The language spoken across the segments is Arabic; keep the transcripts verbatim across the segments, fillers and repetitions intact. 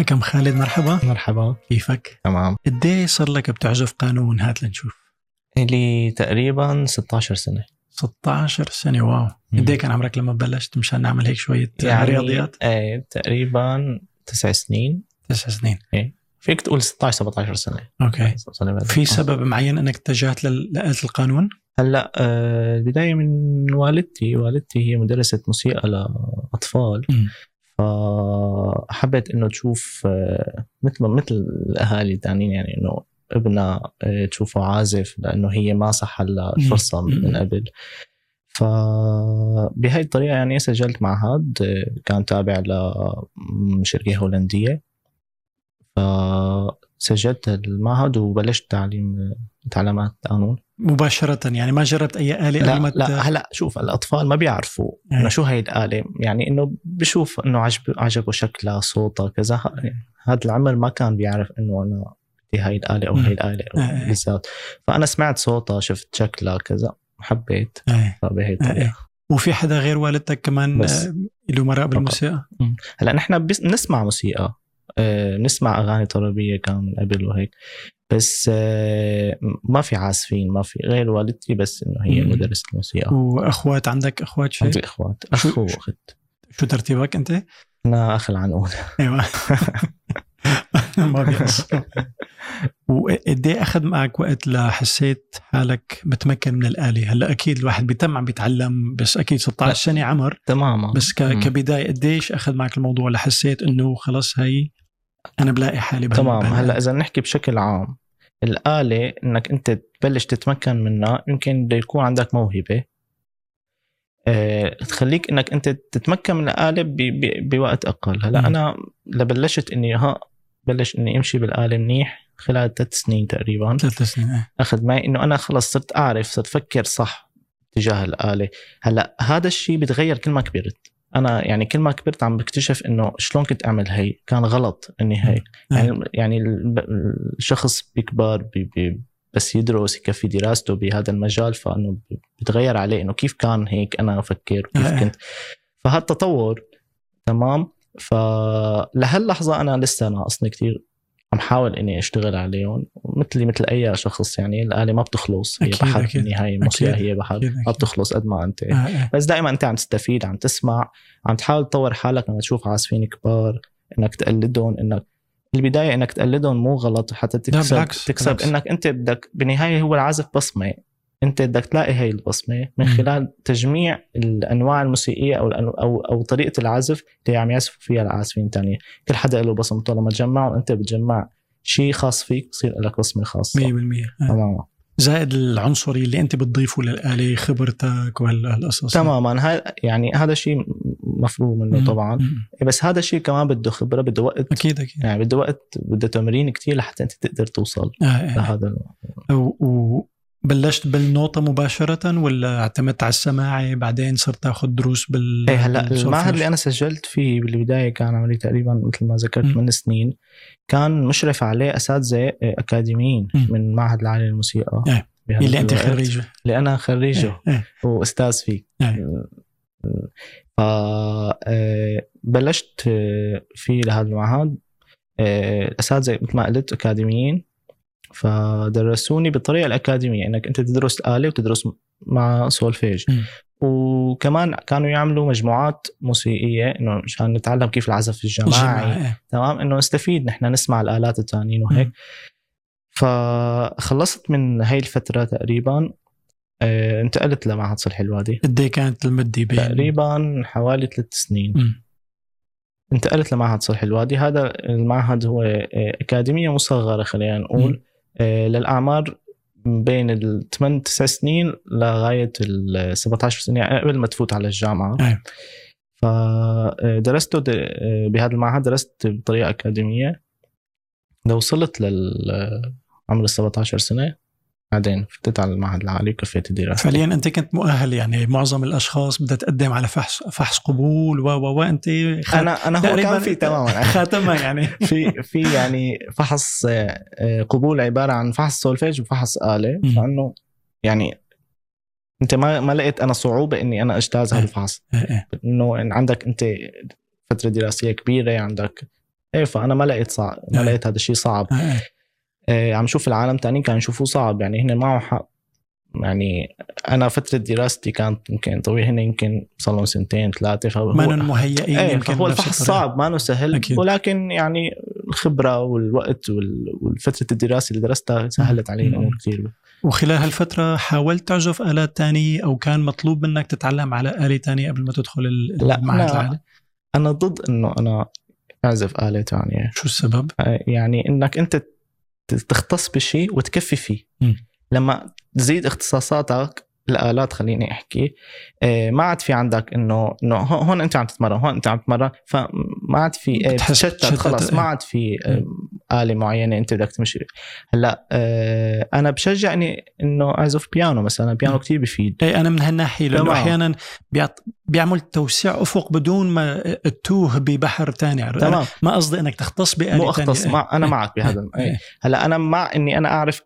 حكم خالد مرحبا. مرحبا، كيفك؟ تمام. قديه صار لك بتعزف قانون؟ هات لنشوف. لي تقريبا ستة عشر سنة. ستة عشر سنة، واو. قديه كان عمرك لما بلشت مشان نعمل هيك شوية يعني رياضيات؟ ايه تقريبا تسع سنين. تسع سنين، ايه فيك تقول ستة عشر سبعة عشر سنة. اوكي. في سبب معين انك اتجهت لآلة القانون؟ هلا أه البداية من والدتي. والدتي هي مدرسة موسيقى لأطفال، م. فحبت انه تشوف مثل مثل الاهالي الثانيين، يعني انه ابنها تشوفه عازف، لانه هي ما صح لها الفرصه من قبل. فبهاي الطريقه يعني سجلت معهد كان تابع لشركه هولنديه، فسجلت المعهد وبلشت تعليم تعليمات قانون مباشرة. يعني ما جربت أي آلة؟ لا قلمت... لا هلا شوف، الأطفال ما بيعرفوا أيه. إنه شو هاي الآلة، يعني إنه بشوف إنه عجب عجبه شكلها، صوتها كذا. هذا العمر ما كان بيعرف إنه أنا بدي هاي الآلة أو هاي الآلة أيه. بالذات. فأنا سمعت صوتها، شفت شكلها كذا، حبيت أيه. فبهاي الطريقة أيه. وفي حدا غير والدتك كمان له مرأة بالموسيقى؟ هلا نحن بنسمع موسيقى، نسمع أغاني طربية كان من قبل وهيك، بس ما في عازفين، ما في غير والدتي بس إنه هي مدرسة موسيقى. وأخوات عندك؟ أخوات شيء؟ عندي أخوات، أخو وأخت. شو ترتيبك أنت؟ أنا أخ العنقود. أيوة. ما بيحصل. وإدي أخذ معك وقت لحسيت حالك متمكن من الآلة؟ هلأ أكيد الواحد بيتم عم بيتعلم، بس أكيد ستة عشر سنة عمر. تماما. بس كبداية إديش أخذ معك الموضوع لحسيت إنه خلاص هاي أنا بلاقي حالي؟ تمام. هلأ إذا نحكي بشكل عام، الآلة إنك أنت تبلش تتمكن منها، يمكن بده يكون عندك موهبة أه، تخليك إنك أنت تتمكن من الآلة بوقت أقل. هلأ م. أنا لبلشت إني ها بلش إني أمشي بالآلة منيح خلال ثلاث سنين تقريبا. ثلاث سنين. أخذ معي إنه أنا خلاص صرت أعرف، صرت أفكر صح تجاه الآلة. هلأ هذا الشيء بتغير كل ما كبرت. أنا يعني كل ما كبرت عم بكتشف إنه شلون كنت أعمل هاي، كان غلط إني هاي. يعني يعني الشخص بيكبر بي بي بس يدرس كيف دراسته بهذا المجال، فإنه بتغير عليه إنه كيف كان هيك أنا أفكر كيف كنت. فهذا تطور. تمام. فلهاللحظة أنا لسه ناقصني كتير، عم حاول إني أشتغل عليهم مثلي مثل أي شخص. يعني الآلة ما بتخلص، هي بحر بالنهاية، موسيقى هي بحر ما بتخلص قد ما أنت آه آه. بس دائما أنت عم تستفيد، عم تسمع، عم تحاول تطور حالك. لما تشوف عازفين كبار إنك تقلدهم، إنك البداية إنك تقلدهم مو غلط، حتى تكسب بلاكس. تكسب بلاكس. إنك أنت بدك بالنهاية هو العازف بصمة، أنت بدك تلاقي هاي البصمة من خلال تجميع الأنواع الموسيقية أو أو أو طريقة العزف اللي عم يعزفوا فيها العازفين تانية. كل حدا له بصمة، طالما تجمعوا أنت بتجمع شيء خاص فيك، بصير لك بصمة خاصة. مية بالمية. تماما. زائد العنصري اللي أنت بتضيفه للآلة، خبرتك وهالقصص. تماما. هاي يعني هذا الشيء مفروض منه طبعا، بس هذا الشيء كمان بده خبرة، بده وقت. أكيد أكيد. يعني بده وقت، بده تمرين كتير لحتى أنت تقدر توصل لهذا. و بلشت بالنوطة مباشرة ولا اعتمدت على السماعي بعدين صرت أخذ دروس بال؟ إيه هلا المعهد اللي أنا سجلت فيه بالبداية كان عملي تقريبا مثل ما ذكرت م. من سنين، كان مشرف عليه أساتذة أكاديميين م. من معهد العالي للموسيقى اه. اللي أنت خريجه؟ اللي أنا خريجه اه. اه. وأستاذ فيه اه. فبلشت في لهذا المعهد أساتذة مثل ما قلت أكاديميين، فدرسوني بالطريقة الأكاديمية إنك أنت تدرس الآلة وتدرس مع سولفيج. وكمان كانوا يعملوا مجموعات موسيقية إنه عشان نتعلم كيف العزف الجماعي. تمام. إنه نستفيد نحن نسمع الآلات التانيين وهيك م. فخلصت من هاي الفترة تقريبا اه انتقلت لمعهد صلح الوادي. قد ايه كانت المدة بين؟ تقريبا حوالي ثلاث سنين م. انتقلت لمعهد صلح الوادي. هذا المعهد هو أكاديمية مصغرة، خلينا نقول م. للأعمار بين الثمان تسع سنين لغاية السبعة عشر سنة قبل ما تفوت على الجامعة أيه. فدرسته بهذا المعهد، درست بطريقة أكاديمية. لو وصلت لعمر السبعة عشر سنة بعدين فتت على المعهد العالي وكفيت دراسة. فعليا أنت كنت مؤهل، يعني معظم الأشخاص بدأت تقدم على فحص فحص قبول و و وأنت خ... أنا أنا هو كان في تماما خاتمة يعني في في يعني فحص قبول عبارة عن فحص سولفيج وفحص آلة، لأنه يعني أنت ما ما لقيت أنا صعوبة إني أنا أجتاز هالفحص، إنه إن عندك أنت فترة دراسية كبيرة، عندك ايه فانا ما لقيت صعب ما لقيت هذا الشيء صعب. إيه عم شوف العالم تاني كان شوفوه صعب يعني هنا معه حق. يعني أنا فترة دراستي كانت يمكن طويل هنا يمكن صلوا سنتين ثلاثة فهو مهيئين ايه فهو الفحص صعب ما سهل أكيد. ولكن يعني الخبرة والوقت والفترة الدراسة اللي درستها سهلت علينا أمور كثير. وخلال هالفترة حاولت تعجف آلات تانية أو كان مطلوب منك تتعلم على آلة تانية قبل ما تدخل المعهد العالي؟ أنا ضد أنه أنا أعزف آلة تانية. شو السبب؟ يعني أنك أنت تختص بشيء وتكفي فيه. م. لما تزيد اختصاصاتك الآلات خليني أحكي اه ما عاد في عندك إنه إنه هون أنت عم تتمرن هون أنت عم تتمرن فما عاد في اه تشتت خلاص ما عاد في اه آلة معينة أنت بدك تمشي. هلا اه أنا بشجع إني إنه أعزف بيانو مثلا. بيانو كتير بيفيد. أي أنا من هالناحية لأنه أحيانا بيعط بيعمل توسيع أفق بدون ما تتوه ببحر تاني. أنا ما قصدي إنك تختص بآلة تانية. مو أختص مع أنا معك بهذا. هلا أنا مع إني أنا أعرف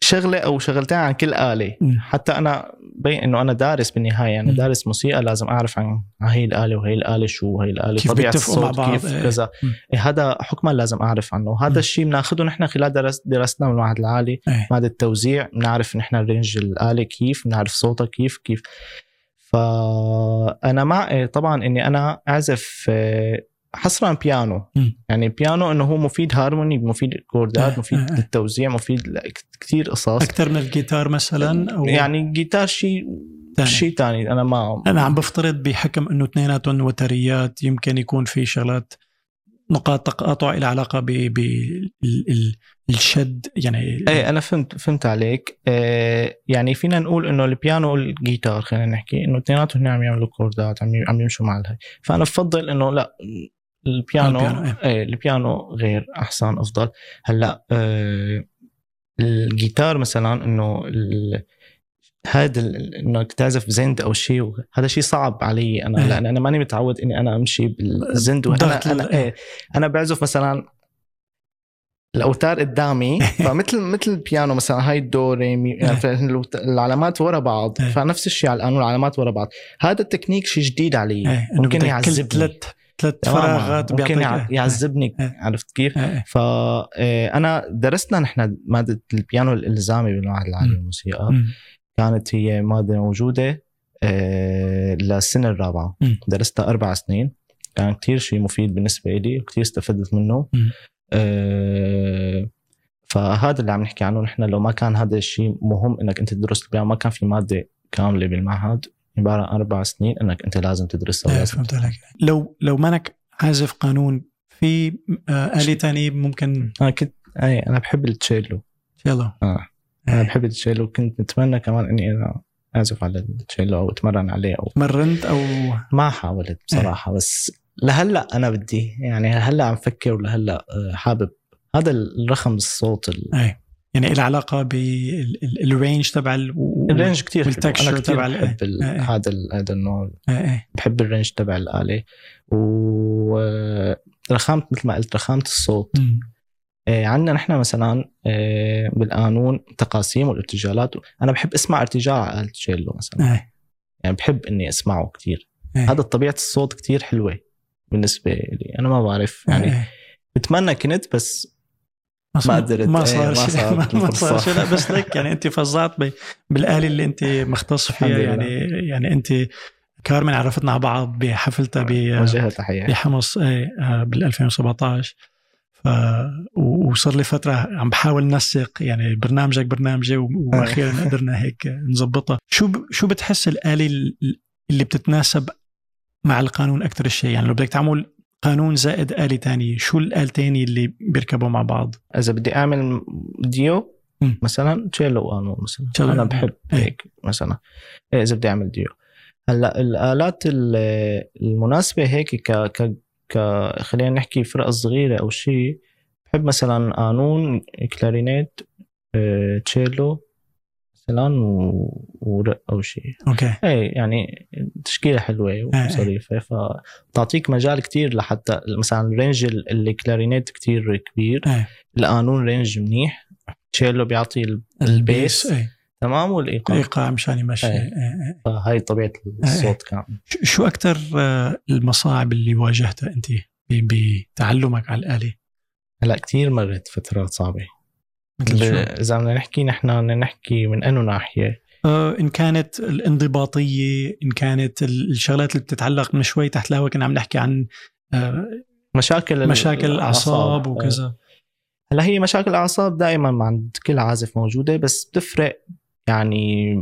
شغلة أو شغلتين عن كل آلة. م. حتى أنا بين إنه أنا دارس بالنهاية أنا م. دارس موسيقى لازم أعرف عن هاي الآلة وهي الآلة شو هاي الآلة كيف طبيعة الصوت كيف ايه. كذا ايه هذا حكما لازم أعرف عنه. هذا الشيء بناخده نحن خلال درس درسنا من المعهد العالي ايه. معهد التوزيع بنعرف نحن رينج الآلة كيف بنعرف صوتها كيف كيف. فأنا مع طبعا إني أنا أعزف حصرا بيانو. م. يعني بيانو انه هو مفيد هارموني مفيد كوردات مفيد آه آه. للتوزيع مفيد كثير قصص اكثر من الجيتار مثلا أو... يعني الجيتار شيء شيء ثاني. انا ما انا عم بفترض بحكم انه اثنيناتهم وتريات يمكن يكون في شغلات نقاط تقاطع الى علاقه بالشد ال... يعني ايه انا فهمت فهمت عليك. آه يعني فينا نقول انه البيانو والجيتار خلينا نحكي انه اثنيناتهم هن عم يعملوا كوردات عم عم يمشوا مع هاي. فانا بفضل انه لا البيانو البيانو, ايه. البيانو غير أحسن أفضل. هلأ آه الجيتار مثلا إنه هذا إنه تعزف زند أو شيء هذا شيء صعب علي أنا ايه. لأن أنا ماني متعود إني أنا أمشي بالزند وأنا أنا ايه. أنا بعزف مثلا الأوتار قدامي فمثل مثل البيانو مثلا هاي الدوري يعني العلامات ورا بعض فنفس الشيء على القانون العلامات ورا بعض. هذا التكنيك شيء جديد علي ايه. ممكن يعزبني ثلاث فراغات ممكن يعذبني اه. عرفت كيف اه. فأنا درسنا نحن مادة البيانو الإلزامي بالمعهد العالي للموسيقى كانت هي مادة موجودة اه للسنة الرابعة. م. درستها أربع سنين كان كتير شيء مفيد بالنسبة لي وكتير استفدت منه. اه فهذا اللي عم نحكي عنه نحن. لو ما كان هذا الشيء مهم إنك أنت تدرس البيانو ما كان في مادة كاملة بالمعهد عبارة عن أربع سنين أنك أنت لازم تدرسها. فهمت عليك. لو لو مانك عازف قانون في آلة تانية ممكن؟ أنا كنت أي أنا بحب التشيلو. تشيلو. آه. أنا بحب التشيلو كنت نتمنى كمان إني أنا أعزف على التشيلو أو أتمرن عليه أو. مرنت أو؟ ما حاولت بصراحة أي. بس لهلا أنا بدي يعني هلا عم فكر ولهلا حابب هذا الرخم الصوت. ال... أي. يعني العلاقة بالرينج تبع الرينج كتير والتكشر تبع هذا هذا النوع بحب الرينج تبع الآلة ورخامة مثل ما قلت رخامة الصوت. آه عندنا نحن مثلا آه بالقانون تقاسيم والارتجالات. أنا بحب أسمع ارتجال على التشيلو مثلا آه. يعني بحب إني أسمعه كتير آه. هذا طبيعة الصوت كتير حلوة بالنسبة لي. أنا ما بعرف يعني آه. بتمنى كنت بس ما قدرت ما صار شيء ما صار شيء بس لك يعني أنت فزعت بالآلة اللي أنت مختص فيها يعني يعني أنت كارمن عرفتنا على بعض بحفلتها بحمص بالألفين وسبعطعش وصار لي فترة عم بحاول نسق يعني برنامجك برنامجي وأخيرا قدرنا هيك نزبطها. شو شو بتحس الآلة اللي بتتناسب مع القانون أكتر الشيء؟ يعني لو بدك تعمل قانون زائد آلة تانية شو الآلة تانية اللي بيركبوا مع بعض؟ إذا بدي أعمل ديو مثلا تشيلو قانون مثلا أنا بحب هيك مثلا إذا بدي أعمل ديو. هلا الآلات المناسبة هيك ك ك ك خلينا نحكي فرقة صغيرة أو شيء بحب مثلا قانون كلارينيت تشيلو مثلا ورق أو شيء أوكي. أي يعني تشكيلة حلوة وصريفة فتعطيك مجال كتير لحتى مثلا رينج الكلارينيت كتير كبير أي. القانون رينج منيح تشيلو بيعطي البيس أي. تمام والإيقاع الإيقاع مشان يمشي فهاي طبيعة الصوت. كان شو أكتر المصاعب اللي واجهتها أنت بتعلمك على الآلة؟ هلا كتير مرت فترات صعبة. إذا بدنا نحكي نحن نحكي من أنو ناحية؟ آه إن كانت الانضباطية، إن كانت الشغلات اللي بتتعلق من شوي تحت الهواء كنا عم نحكي عن آه مشاكل مشاكل الأعصاب وكذا. آه. هلا هي مشاكل الأعصاب دائما عند كل عازف موجودة، بس بتفرق يعني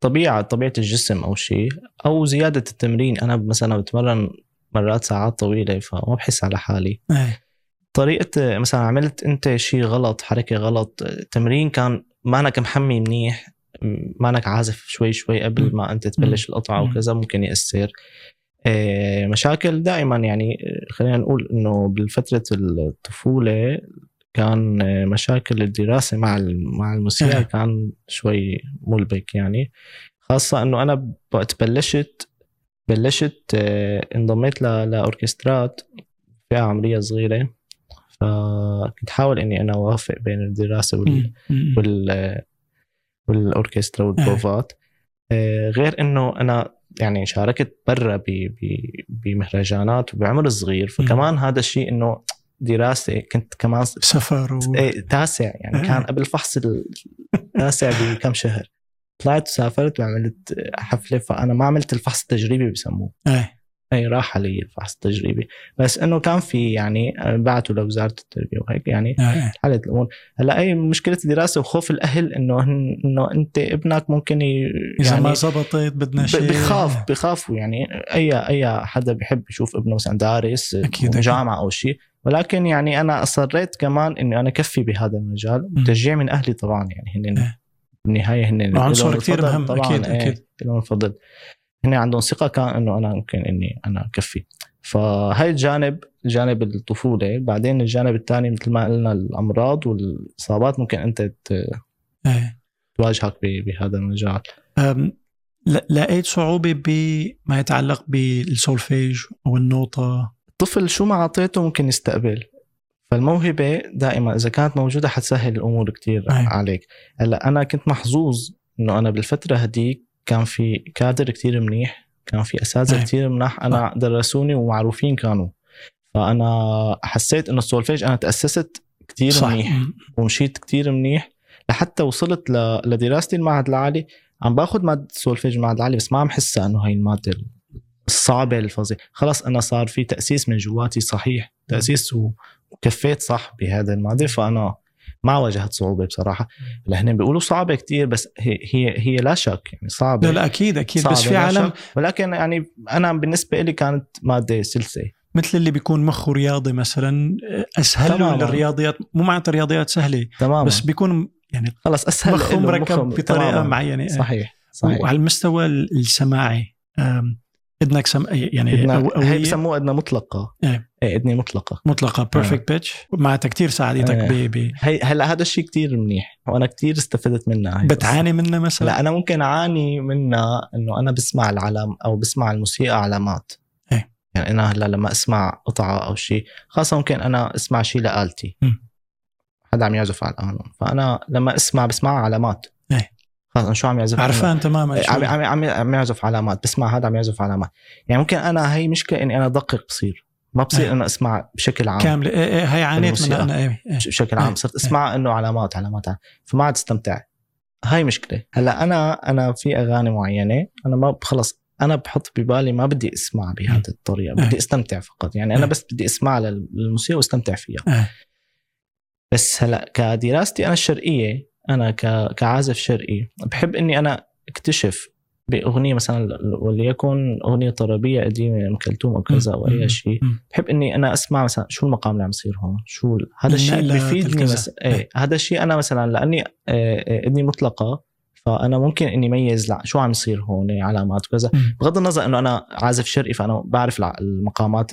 طبيعة طبيعة الجسم أو شيء أو زيادة التمرين. أنا مثلا بتمرن مرات ساعات طويلة فما بحس على حالي. آه. طريقة مثلا عملت أنت شيء غلط، حركة غلط، تمرين كان ما أنا كمحمي منيح، ما أنا كعازف شوي شوي قبل م. ما أنت تبلش القطعة وكذا ممكن يأثر. آه مشاكل دائما يعني خلينا نقول إنه بالفترة الطفولة كان مشاكل الدراسة مع مع الموسيقى كان شوي ملبك يعني، خاصة إنه أنا بلشت بلشت آه انضميت لأوركسترات فئة عمرية صغيرة، فكنت حاول إني أنا أوافق بين الدراسة وال وال والأوركسترا والبروفات. آه. غير إنه أنا يعني شاركت برا بمهرجانات وبعمر صغير، فكمان م. هذا الشيء إنه دراسة كنت كمان سفر و... تاسع يعني آه. كان قبل الفحص التاسع بكم شهر طلعت وسافرت وعملت حفلة، فأنا ما عملت الفحص التجريبي بسموه آه. أي راح علي الفحص التجريبي، بس إنه كان في يعني بعته لوزارة التربية وهيك يعني آه. حالة الأمور. هلا أي مشكلة الدراسة وخوف الأهل إنه إنه أنت ابنك ممكن يعني ما زبطت بدنا شيء، بخاف بخافوا يعني أي أي حدا بيحب يشوف ابنه مثلا دارس جامعة أو شيء. ولكن يعني أنا أصريت كمان إنه أنا كفي بهذا المجال، تشجيع من أهلي طبعا يعني هن آه. بالنهاية هن عنصر كتير مهم أكيد أكيد لهم فضل، هنا عندهم ثقة كان إنه أنا ممكن إني أنا كفي. فهاي الجانب جانب الطفولة، بعدين الجانب الثاني مثل ما قلنا الأمراض والإصابات ممكن أنت تواجهك بهذا المجال. لقيت صعوبة بما يتعلق بالسولفيج أو النوطة؟ الطفل شو ما عطيته ممكن يستقبل، فالموهبة دائما إذا كانت موجودة حتسهل الأمور كتير أي. عليك. هلا أنا كنت محظوظ إنه أنا بالفترة هديك كان في كادر كتير منيح، كان في أساتذة أيه. كتير منيح أنا درسوني ومعروفين كانوا، فأنا حسيت إنه السولفيج أنا تأسست كتير صح. منيح ومشيت كتير منيح لحتى وصلت ل... لدراستي المعهد العالي عم باخد مادة السولفيج المعهد العالي، بس ما عم حسها إنه هاي المادة الصعبة الفظيعة. خلاص أنا صار في تأسيس من جواتي صحيح، تأسيس وكفيت صح بهذا المادة، فأنا ما واجهت صعوبة بصراحة. لهن بيقولوا صعبة كتير، بس هي هي, هي لا شك يعني صعبة. لا, لا أكيد أكيد بس في عالم، ولكن يعني أنا بالنسبة لي كانت مادة سلسة مثل اللي بيكون مخه رياضي مثلا أسهل من الرياضيات، مو معنى الرياضيات سهلة تماما. بس بيكون يعني خلاص أسهل مخه مركب بطريقة معينة صحيح صحيح. وعلى المستوى السماعي إذنك سم يعني هي بسموها إذنة مطلقة ايه. ايه إذنة مطلقة مطلقة perfect pitch ايه. معك كتير ساعدتك ايه. ب هلا هذا الشيء كتير منيح وأنا كتير استفدت منها. بتعاني منها مثلا؟ لا أنا ممكن أعاني منها إنه أنا بسمع العلام أو بسمع الموسيقى علامات ايه. يعني أنا هلا لما أسمع قطعة أو شيء، خاصة ممكن أنا أسمع شيء لآلتي حدا عم يعزف على القانون، فأنا لما أسمع بسمع علامات ايه. خلاص شو عم يعزف عرفان تماما عم عم عم يعزف علامات، بسمع هذا عم يعزف علامات. يعني ممكن انا هي مشكله اني انا دقق بصير ما بصير أيه. انا اسمع بشكل عام كامل إيه هي عانيت منها انا إيه. بشكل عام صرت اسمع أيه. انه علامات علامات فما عاد استمتع، هاي مشكله. هلا انا انا في اغاني معينه انا ما بخلص انا بحط ببالي ما بدي اسمع بهذه أيه. الطريقه، بدي استمتع فقط يعني انا أيه. بس بدي اسمع للموسيقى واستمتع فيها أيه. بس هلا كدراستي انا الشرقيه، أنا كعازف شرقي بحب إني أنا اكتشف بأغنية مثلا وليكن أغنية طربية قديمة أم كلثوم أو كذا أو أي شيء، بحب إني أنا أسمع مثلا شو المقام اللي عم يصير هون، شو هذا الشيء بيفيدني مثلا إيه. هذا الشيء أنا مثلا لأني إذني مطلقة فأنا ممكن إني ميز شو عم يصير هون علامات كذا، بغض النظر إنه أنا عازف شرقي فأنا بعرف المقامات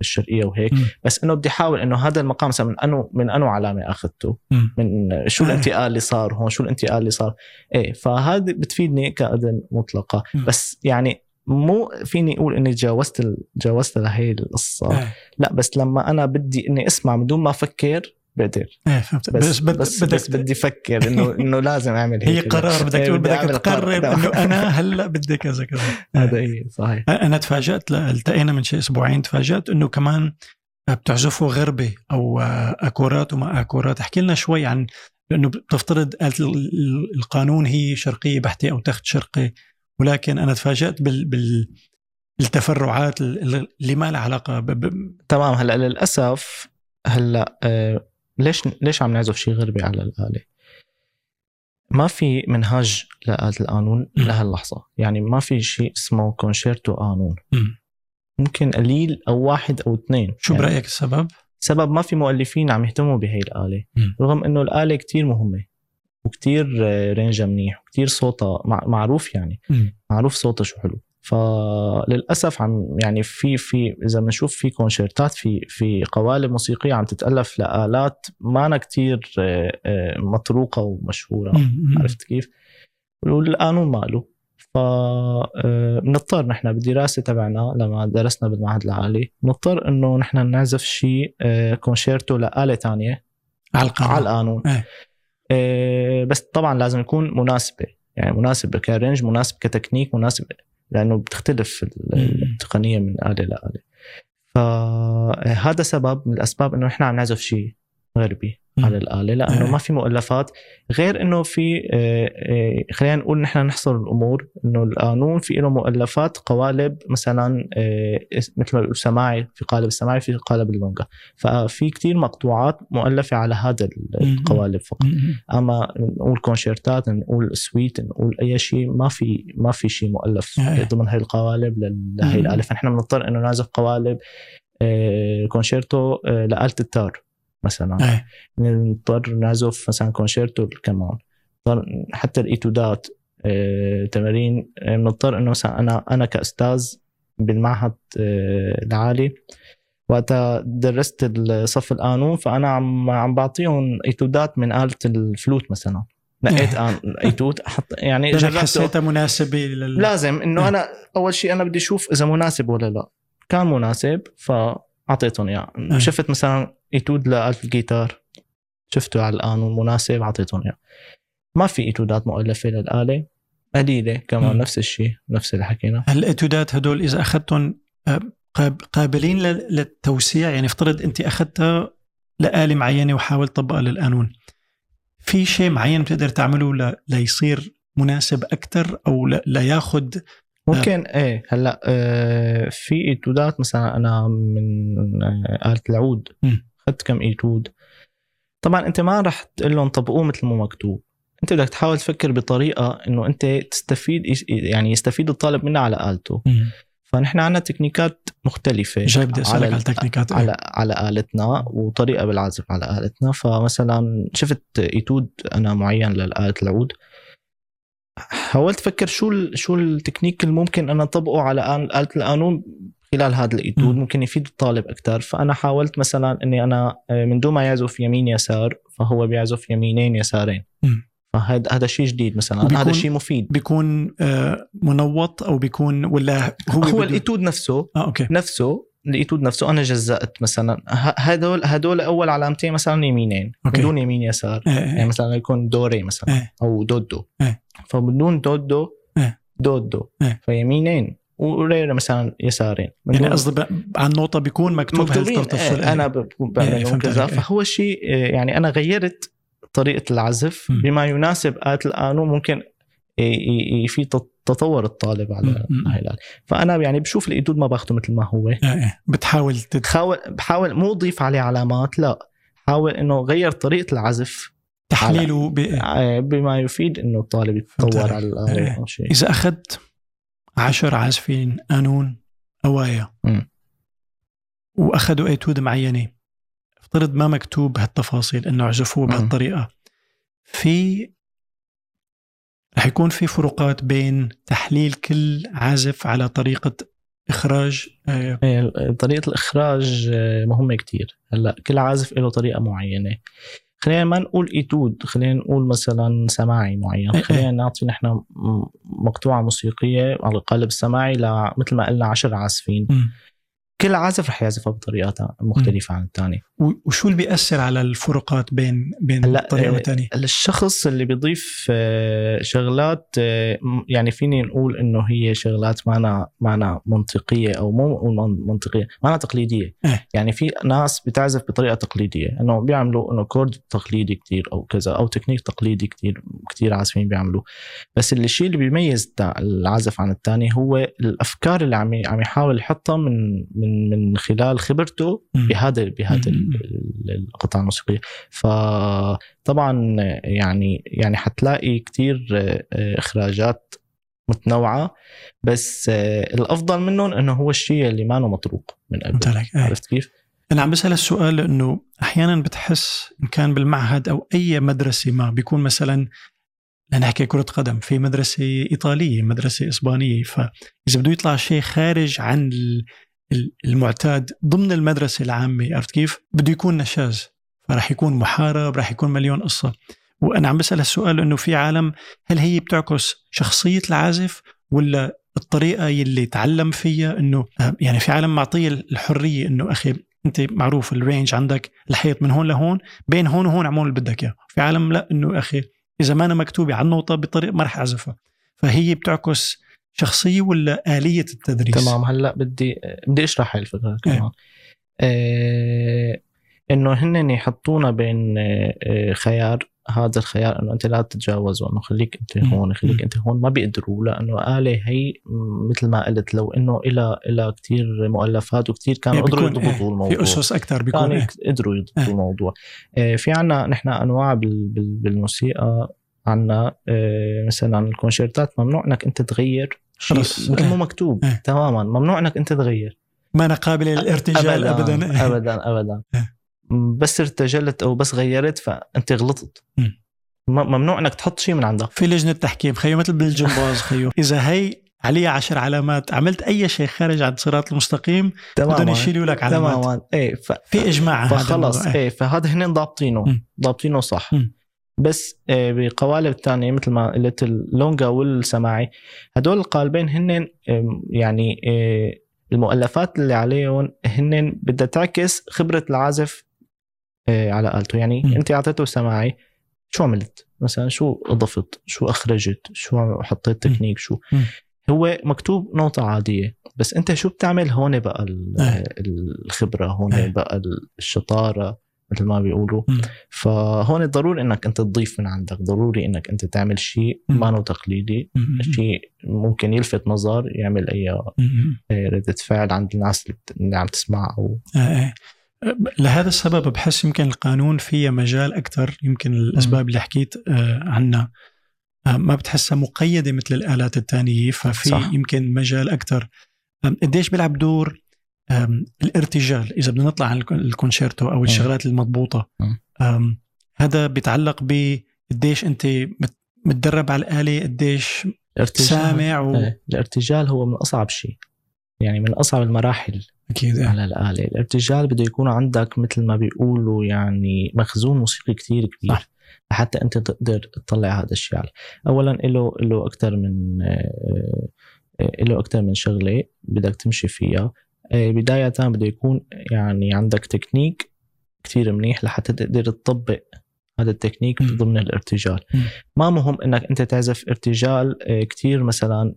الشرقية وهيك م. بس إنه بدي حاول إنه هذا المقام مثلا من أنو من أنو علامة أخذته م. من شو الانتقال اللي صار هون، شو الانتقال اللي صار إيه، فهذا بتفيدني كأذن مطلقة م. بس يعني مو فيني أقول إني جاوزت ال... جاوزت لهي القصة لا، بس لما أنا بدي إني أسمع بدون ما أفكر بعدين بس, بس, بس, بس بدي أفكر إنه إنه لازم أعمل هي قرار بدك تقول بدك تقرر إنه أنا هلا بدي كذا كذا. هذا إيه صحيح. أنا تفاجأت التقينا من شيء أسبوعين تفاجأت إنه كمان بتعزفوا غربي أو أكورات وما أكورات. احكي لنا شوي عن لأنه بتفترض القانون هي شرقية بحتة أو تخت شرقي، ولكن أنا تفاجأت بال بال التفرعات اللي ما لها علاقة ب... ب... تمام. هلأ للأسف هلأ آه ليش ليش عم نعزف شيء غربي على الآلة؟ ما في منهاج لآلة القانون لهاللحظة، يعني ما في شيء اسمه كونشيرتو قانون، ممكن قليل أو واحد أو اثنين. شو يعني برأيك السبب؟ سبب ما في مؤلفين عم يهتموا بهاي الآلة، رغم أنه الآلة كتير مهمة وكتير رينجة منيح وكتير صوتها معروف، يعني م. معروف صوتها شو حلو. فللأسف عم يعني في في إذا بنشوف في كونشيرتات في في قوالب موسيقية عم تتألف لآلات ما أنا كتير مطروقة ومشهورة، عرفت كيف؟ والقانون ماله، فنضطر نحن بالدراسة تبعنا لما درسنا بالمعهد العالي نضطر إنه نحن نعزف شيء كونشيرتو لآلة تانية على القانون. إيه. بس طبعا لازم يكون مناسبة، يعني مناسب كرينج، مناسب كتكنيك، مناسب لأنه بتختلف التقنية من آلة لآلة. فهذا سبب من الأسباب إنه إحنا عم نعزف شيء غربي مم. على الآلة، لأنه ما في مؤلفات، غير إنه في خلينا نقول نحن نحصر الأمور إنه القانون في له مؤلفات قوالب، مثلا مثل السماعي في قالب السماعي في قالب اللونجا، ففي كتير مقطوعات مؤلفة على هذا القوالب فقط. أما نقول كونشيرتات، نقول سويت، نقول أي شيء، ما في ما في شيء مؤلف ضمن هاي القوالب لهي الآلة. فنحن بنضطر إنه نعزف قوالب كونشيرتو لآلة التار مثلا، نضطر نعزف مثلا كونشيرتو كمان، حتى الإيتودات آه، تمارين نضطر انه انا انا كأستاذ بالمعهد آه، العالي وقتها درست الصف القانون، فانا عم عم بعطيهم إيتودات من آلة الفلوت مثلا، لقيت إيتود حط يعني جربته مناسبه لل... لازم انه انا اول شيء انا بدي اشوف اذا مناسب ولا لا، كان مناسب فاعطيتهم اياه. يعني شفت مثلا إيتود لآلة الجيتار شفته على القانون مناسب عطيتهم اياه. ما في إيتودات مؤلفة للآلة، قليلة كمان. م. نفس الشيء، نفس اللي حكينا. الإيتودات هدول إذا أخذتهم قابلين للتوسيع، يعني افترض أنت أخذتها لآلة معينة وحاولت طبقها للقانون، في شيء معين بتقدر تعمله ل... ليصير مناسب أكتر أو ل... لياخد ممكن أه. ايه هلأ آه في إيتودات مثلا أنا من آلة العود أخذت كم إيتود، طبعا أنت ما رح تقول لهم طبقوه مثل ما مكتوب، أنت بدك تحاول تفكر بطريقة إنه أنت تستفيد، يعني يستفيد الطالب منها على آلته. مم. فنحن عنا تكنيكات مختلفة على, على, تكنيكات على, إيه؟ على آلتنا وطريقة بالعزف على آلتنا. فمثلا شفت إيتود أنا معين لآلة العود، حاولت أفكر شو شو التكنيك اللي ممكن أنا أطبقه على آلة القانون خلال هذا الإيتود ممكن يفيد الطالب أكتر. فأنا حاولت مثلا أني أنا من دون ما يعزف يمين يسار فهو بيعزف يمينين يسارين، فهذا هذا شيء جديد مثلا، هذا شيء مفيد. بيكون منوط أو بيكون ولا هو, هو الإيتود نفسه آه، أوكي. نفسه الإيتود نفسه أنا جزأت مثلا هدول هدول أول علامتين مثلا يمينين أوكي. بدون يمين يسار آه. يعني مثلا يكون دوري مثلا آه. أو دودو آه. فبدون دودو آه. دودو آه. فيمينين وريرة مثلا يسارين، يعني قصدي عن نقطة بيكون مكتوب هالترتيب آه. أنا بعمل كذا، فهو شيء يعني أنا غيرت طريقة العزف م. بما يناسب آلة القانون، ممكن في تطور الطالب على هلال. فأنا يعني بشوف الإيتود ما باخده مثل ما هو، بتحاول تحاول بحاول مو ضيف عليه علامات، لا حاول إنه غير طريقة العزف تحليله بما يفيد إنه الطالب يتطور على شيء. إذا أخذت عشر عازفين قانون أوايا م. وأخذوا إيتود معينة، افترض ما مكتوب هالتفاصيل إنه عزفوه بهالطريقة، في رح يكون في فروقات بين تحليل كل عازف على طريقة إخراج. طريقة الإخراج مهمة كتير. هلأ كل عازف له طريقة معينة، خلينا ما نقول إيتود، خلينا نقول مثلا سماعي معين، خلينا نعطي نحن مقطوعة موسيقية على القالب السماعي مثل ما قلنا عشر عازفين، كل عازف رح يعزفها بطريقة مختلفة عن الثاني. وشو اللي بيأثر على الفروقات بين بين الطريقة والثانية؟ الشخص اللي بيضيف شغلات يعني فيني نقول إنه هي شغلات معنا معنا منطقية أو مو منطقية معنا تقليدية. أه. يعني في ناس بتعزف بطريقة تقليدية إنه بيعملوا إنه كورد تقليدي كتير أو كذا أو تكنيك تقليدي كتير كتير عازفين بيعملوا. بس الشيء اللي بيميز العازف عن الثاني هو الأفكار اللي عم عم يحاول يحطها من من من خلال خبرته بهذا بهذا القطع الموسيقية. فطبعا يعني يعني حتلاقي كتير إخراجات متنوعة بس الأفضل منهم إنه هو الشيء اللي ما له مطروق من قبل. عرفت كيف؟ أنا عم بسأل السؤال إنه أحيانا بتحس إن كان بالمعهد أو أي مدرسة ما بيكون مثلا نحكي كرة قدم في مدرسة إيطالية مدرسة إسبانية، فإذا بده يطلع شيء خارج عن المعتاد ضمن المدرسة العامة عرفت كيف؟ بده يكون نشاز، فرح يكون محارب، رح يكون مليون قصة. وأنا عم بسأل السؤال إنه في عالم هل هي بتعكس شخصية العازف ولا الطريقة اللي تعلم فيها؟ إنه يعني في عالم معطيه الحرية إنه أخي أنت معروف الرينج عندك الحيط من هون لهون بين هون وهون عمول بدك إياه، في عالم لا إنه أخي إذا ما أنا مكتوبة على النوطة بطريقة ما رح أعزفها. فهي بتعكس شخصية ولا آلية التدريس؟ تمام. هلأ بدي بدي أشرح هالفكرة كمان. إيه. آه إنه هن يحطونا بين آه خيار، هذا الخيار إنه أنت لا تتجاوز وإنه خليك أنت هون خليك أنت هون ما بيقدروا، لأنه آلة هي مثل ما قلت لو إنه إلى إلى كتير مؤلفات وكتير كانوا قدروا يضبطوا الموضوع في أسس أكتر بيكونوا قدروا يضبطوا الموضوع. آه في عنا نحن أنواع بال بالموسيقى عنا آه مثلا الكونشيرتات ممنوع إنك أنت تغير شيء مو مكتوب. اه. تماما ممنوع انك انت تغير، ما انا قابل للارتجال ابدا ابدا ابدا, أبداً. اه. بس ارتجلت او بس غيرت فانت غلطت. م. ممنوع انك تحط شيء من عندك في لجنه تحكيم خيو مثل بالجمباز خيو اذا هي عليها عشر علامات عملت اي شيء خارج عن الصراط المستقيم بدهم يشيلوا لك علامات. تماما. ايه ف... في اجماع فخلص. ايه فهذا هن ضابطينه ضابطينه صح. م. بس بقوالب الثانية مثل ما قلت اللونجا والسماعي هدول القالبين هن يعني المؤلفات اللي عليهم هن بدها تعكس خبرة العازف على آلته. يعني م. انت عطيته سماعي شو عملت مثلا، شو ضفت، شو أخرجت، شو حطيت تكنيك، شو م. هو مكتوب نوطة عادية بس انت شو بتعمل هون بقى الخبرة هون بقى الشطارة مثل ما بيقولوا. م. فهون ضروري انك انت تضيف من عندك، ضروري انك انت تعمل شيء مانو تقليدي، شيء ممكن يلفت نظر يعمل اي ردة فعل عند الناس اللي عم تسمع او آه. لهذا السبب بحس يمكن القانون فيه مجال اكثر، يمكن الاسباب اللي حكيت عنها ما بتحسها مقيدة مثل الآلات الثانية، ففي يمكن مجال اكثر. قديش بيلعب دور الارتجال إذا بدنا نطلع عن الكونشيرتو أو الشغلات المضبوطة؟ هذا بيتعلق بقديش أنت متدرب على الآلة، قديش سامع و... الارتجال هو من أصعب شيء، يعني من أصعب المراحل أكيد على الآلة. الارتجال بده يكون عندك مثل ما بيقولوا يعني مخزون موسيقي كتير كبير. صح. حتى أنت تقدر تطلع هذا الشيء على. أولا إله إله أكتر من إله أكتر من شغلة بدك تمشي فيها. بداية بده يكون يعني عندك تكنيك كتير منيح لحتى تقدر تطبق هذا التكنيك ضمن الارتجال. م. ما مهم انك انت تعزف ارتجال كتير مثلا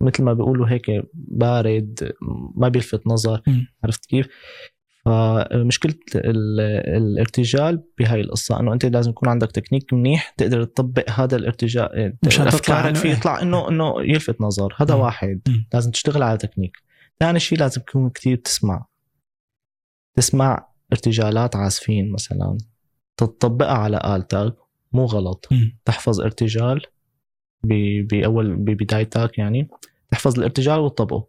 مثل ما بيقولوا هيك بارد ما بيلفت نظر. م. عرفت كيف؟ فمشكلة الارتجال بهاي القصة انه انت لازم يكون عندك تكنيك منيح تقدر تطبق هذا الارتجال مش هتطلع فيه يطلع انه انه يلفت نظر. هذا م. واحد م. لازم تشتغل على تكنيك. ثاني شيء لازم تكون كتير تسمع تسمع ارتجالات عازفين مثلا تطبقها على آلتك مو غلط. م. تحفظ ارتجال بأول ببدايتك، يعني تحفظ الارتجال وتطبقه.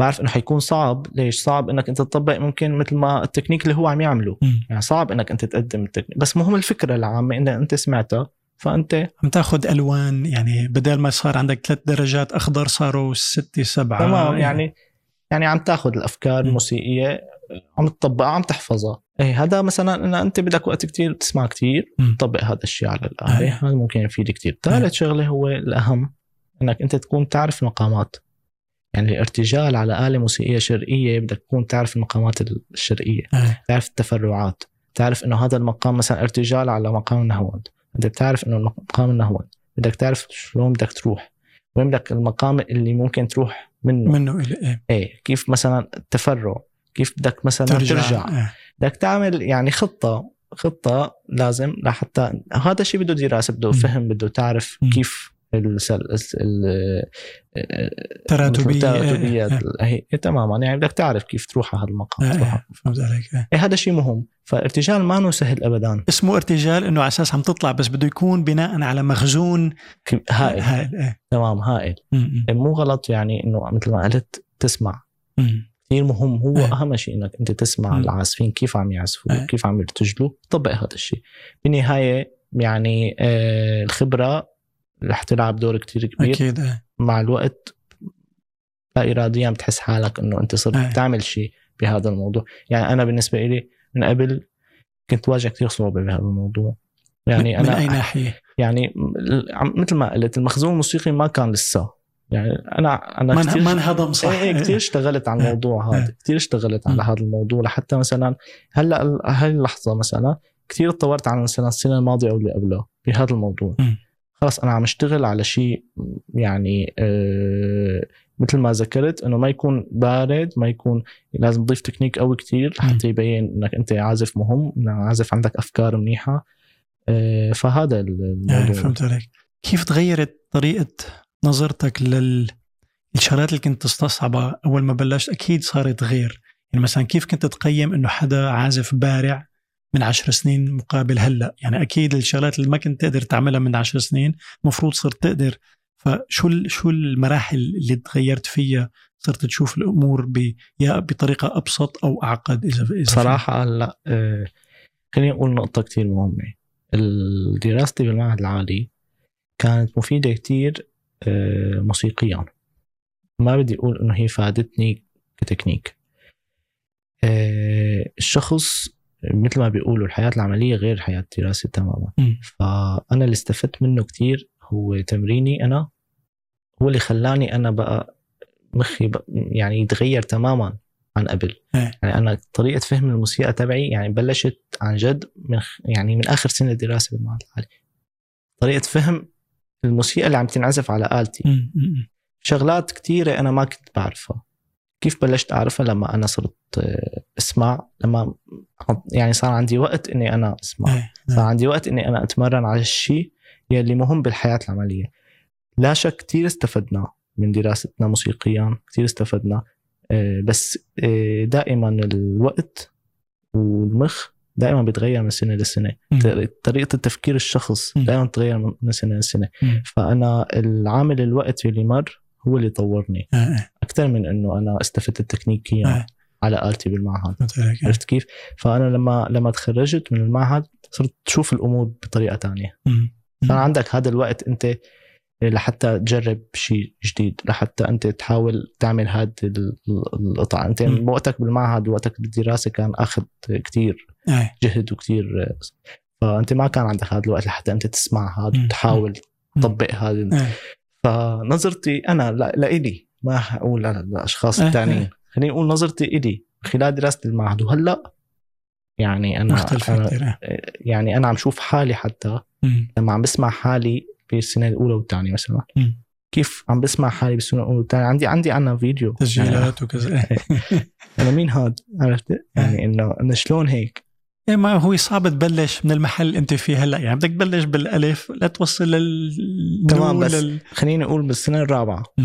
بعرف انه حيكون صعب. ليش صعب؟ انك انت تطبق ممكن مثل ما التكنيك اللي هو عم يعمله. م. يعني صعب انك انت تقدم التكنيك، بس مهم الفكره العامه انك انت سمعتها فانت عم تاخذ الوان. يعني بدل ما صار عندك ثلاث درجات اخضر صاروا ستة سبعة. تمام. يعني يعني عم تاخذ الافكار الموسيقيه عم تطبقها عم تحفظها. اي هذا مثلا ان انت بدك وقت كتير تسمع كتير تطبق هذا الشيء على الآلة. هذا ممكن يفيد كتير. ثالث شغله هو الاهم انك انت تكون تعرف مقامات. يعني الارتجال على آلة موسيقية شرقية بدك تكون تعرف المقامات الشرقية، آه. تعرف التفرعات، تعرف إنه هذا المقام مثلا ارتجال على مقام النهوند، أنت بتعرف إنه مقام النهوند بدك تعرف شلون بدك تروح، وين بدك المقام اللي ممكن تروح منه منه إلى إيه. إيه كيف مثلا التفرع، كيف بدك مثلا ترجع, ترجع. آه. بدك تعمل يعني خطة خطة لازم لحتى هذا الشيء بده دراسة، بده فهم، بده تعرف م. كيف التراتبية هي تماما، يعني بدك تعرف كيف تروح على هالمقام. آه فهمت عليك. آه. إيه هذا شيء مهم. فارتجال ما هو سهل أبدا، اسمه ارتجال إنه على أساس عم تطلع، بس بده يكون بناء على مخزون هائل, هائل. آه. تمام هائل م-م. مو غلط، يعني إنه مثل ما قلت تسمع م-م. كثير مهم، هو آه. أهم شيء إنك أنت تسمع م. العازفين كيف عم يعزفوا، آه. كيف عم يرتجلوا، طبق هذا الشيء. بالنهاية يعني آه الخبرة رح تلعب دور كتير كبير أكيد. آه. مع الوقت لا إراديا بتحس حالك إنه أنت صرت آه. تعمل شيء بهذا الموضوع. يعني أنا بالنسبة إلي من قبل كنت واجه كتير صعوبة بهذا الموضوع، يعني من أنا من أي ناحية؟ يعني مثل ما قلت المخزون الموسيقي ما كان لسه، يعني أنا أنا كتير ما انهضم صح، إيه كتير اشتغلت على الموضوع هذا، كتير اشتغلت على هذا الموضوع لحتى مثلا هلأ هاللحظة مثلا كتير اتطورت عن مثلا السنة الماضية أو اللي قبلها بهذا الموضوع. خلاص أنا عم اشتغل على شيء يعني اه مثل ما ذكرت إنه ما يكون بارد، ما يكون لازم تضيف تكنيك قوي كتير حتى يبين إنك أنت عازف مهم، إنك عازف عندك أفكار منيحة. اه فهذا الموضوع. فهمت عليك. كيف تغيرت طريقة نظرتك للشغلات اللي كنت تستصعبها أول ما بلشت؟ أكيد صارت غير، يعني مثلا كيف كنت تقيم إنه حدا عازف بارع من عشر سنين مقابل هلأ؟ يعني أكيد الشغلات اللي ما كنت تقدر تعملها من عشر سنين مفروض صرت تقدر. فشو شو المراحل اللي تغيرت فيها، صرت تشوف الأمور ب يا بطريقة أبسط أو أعقد؟ إذا إذا صراحة هلأ أه خليني أقول نقطة كتير مهمة. دراستي بالمعهد العالي كانت مفيدة كتير موسيقيا، ما بدي أقول إنه هي فادتني كتكنيك. الشخص مثل ما بيقولوا الحياة العملية غير الحياة الدراسية تماما، فأنا اللي استفدت منه كتير هو تمريني، أنا هو اللي خلاني أنا بقى مخي بقى يعني يتغير تماما عن قبل. يعني أنا طريقة فهم الموسيقى تبعي يعني بلشت عن جد من يعني من آخر سنة دراسة بالمعهد العالي، طريقة فهم الموسيقى اللي عم تنعزف على آلتي. شغلات كتيرة أنا ما كنت بعرفها، كيف بلشت أعرفها لما أنا صرت أسمع، لما يعني صار عندي وقت إني أنا أسمع، صار عندي وقت إني أنا أتمرن على الشيء يلي مهم بالحياة العملية. لا شك كتير استفدنا من دراستنا موسيقيا، كتير استفدنا، بس دائما الوقت والمخ دائما بتغير من سنة لسنة، طريقة التفكير الشخص دائما تتغير من سنة لسنة. فأنا العامل الوقت اللي مر هو اللي طورني أكثر من أنه أنا استفدت التكنيكيا على آلتي بالمعهد. عرفت كيف؟ فأنا لما لما تخرجت من المعهد صرت تشوف الأمور بطريقة تانية، فأنا عندك هذا الوقت أنت لحتى تجرب شيء جديد، لحتى أنت تحاول تعمل هذا القطع. أنت م. وقتك بالمعهد ووقتك بالدراسة كان أخذ كتير أي. جهد وكتير، فأنت ما كان عندك هذا الوقت لحتى أنت تسمع هذا وتحاول تطبق هذا. فنظرتي أنا لإلي، ما أقول للأشخاص التانيين، خليني أقول نظرتي إلي خلال دراسة المعهد وهلأ يعني أنا, أنا يعني أنا عم شوف حالي حتى م. لما عم بسمع حالي بالسنة الأولى والثانية مثلا، م. كيف عم بسمع حالي بالسنة الأولى والثانية. عندي عندي أنا فيديو تسجيلات وكذا، أنا مين هاد؟ عرفت يعني إنه أنا شلون هيك. إيه ما هو صعب تبلش من المحل أنت فيه هلا، يعني بدك تبلش بالألف لا توصل لل تمام. بس لل... خليني أقول بالسنة الرابعة، م.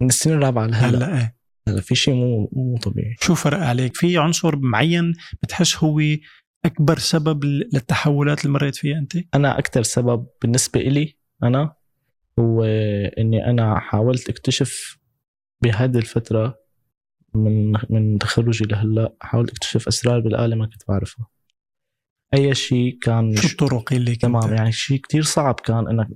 من السنة الرابعة لهلا هلا هلا في شيء مو مو طبيعي. شو فرق عليك؟ في عنصر معين بتحس هو أكبر سبب للتحولات اللي مريت فيها أنت؟ أنا أكتر سبب بالنسبة إلي أنا هو إني أنا حاولت أكتشف بهذه الفترة من من تخرجي لهلا، حاولت أكتشف أسرار بالآلة ما كنت بعرفها. أي شيء كان شو الطرق اللي تمام يعني شيء كتير صعب كان إنك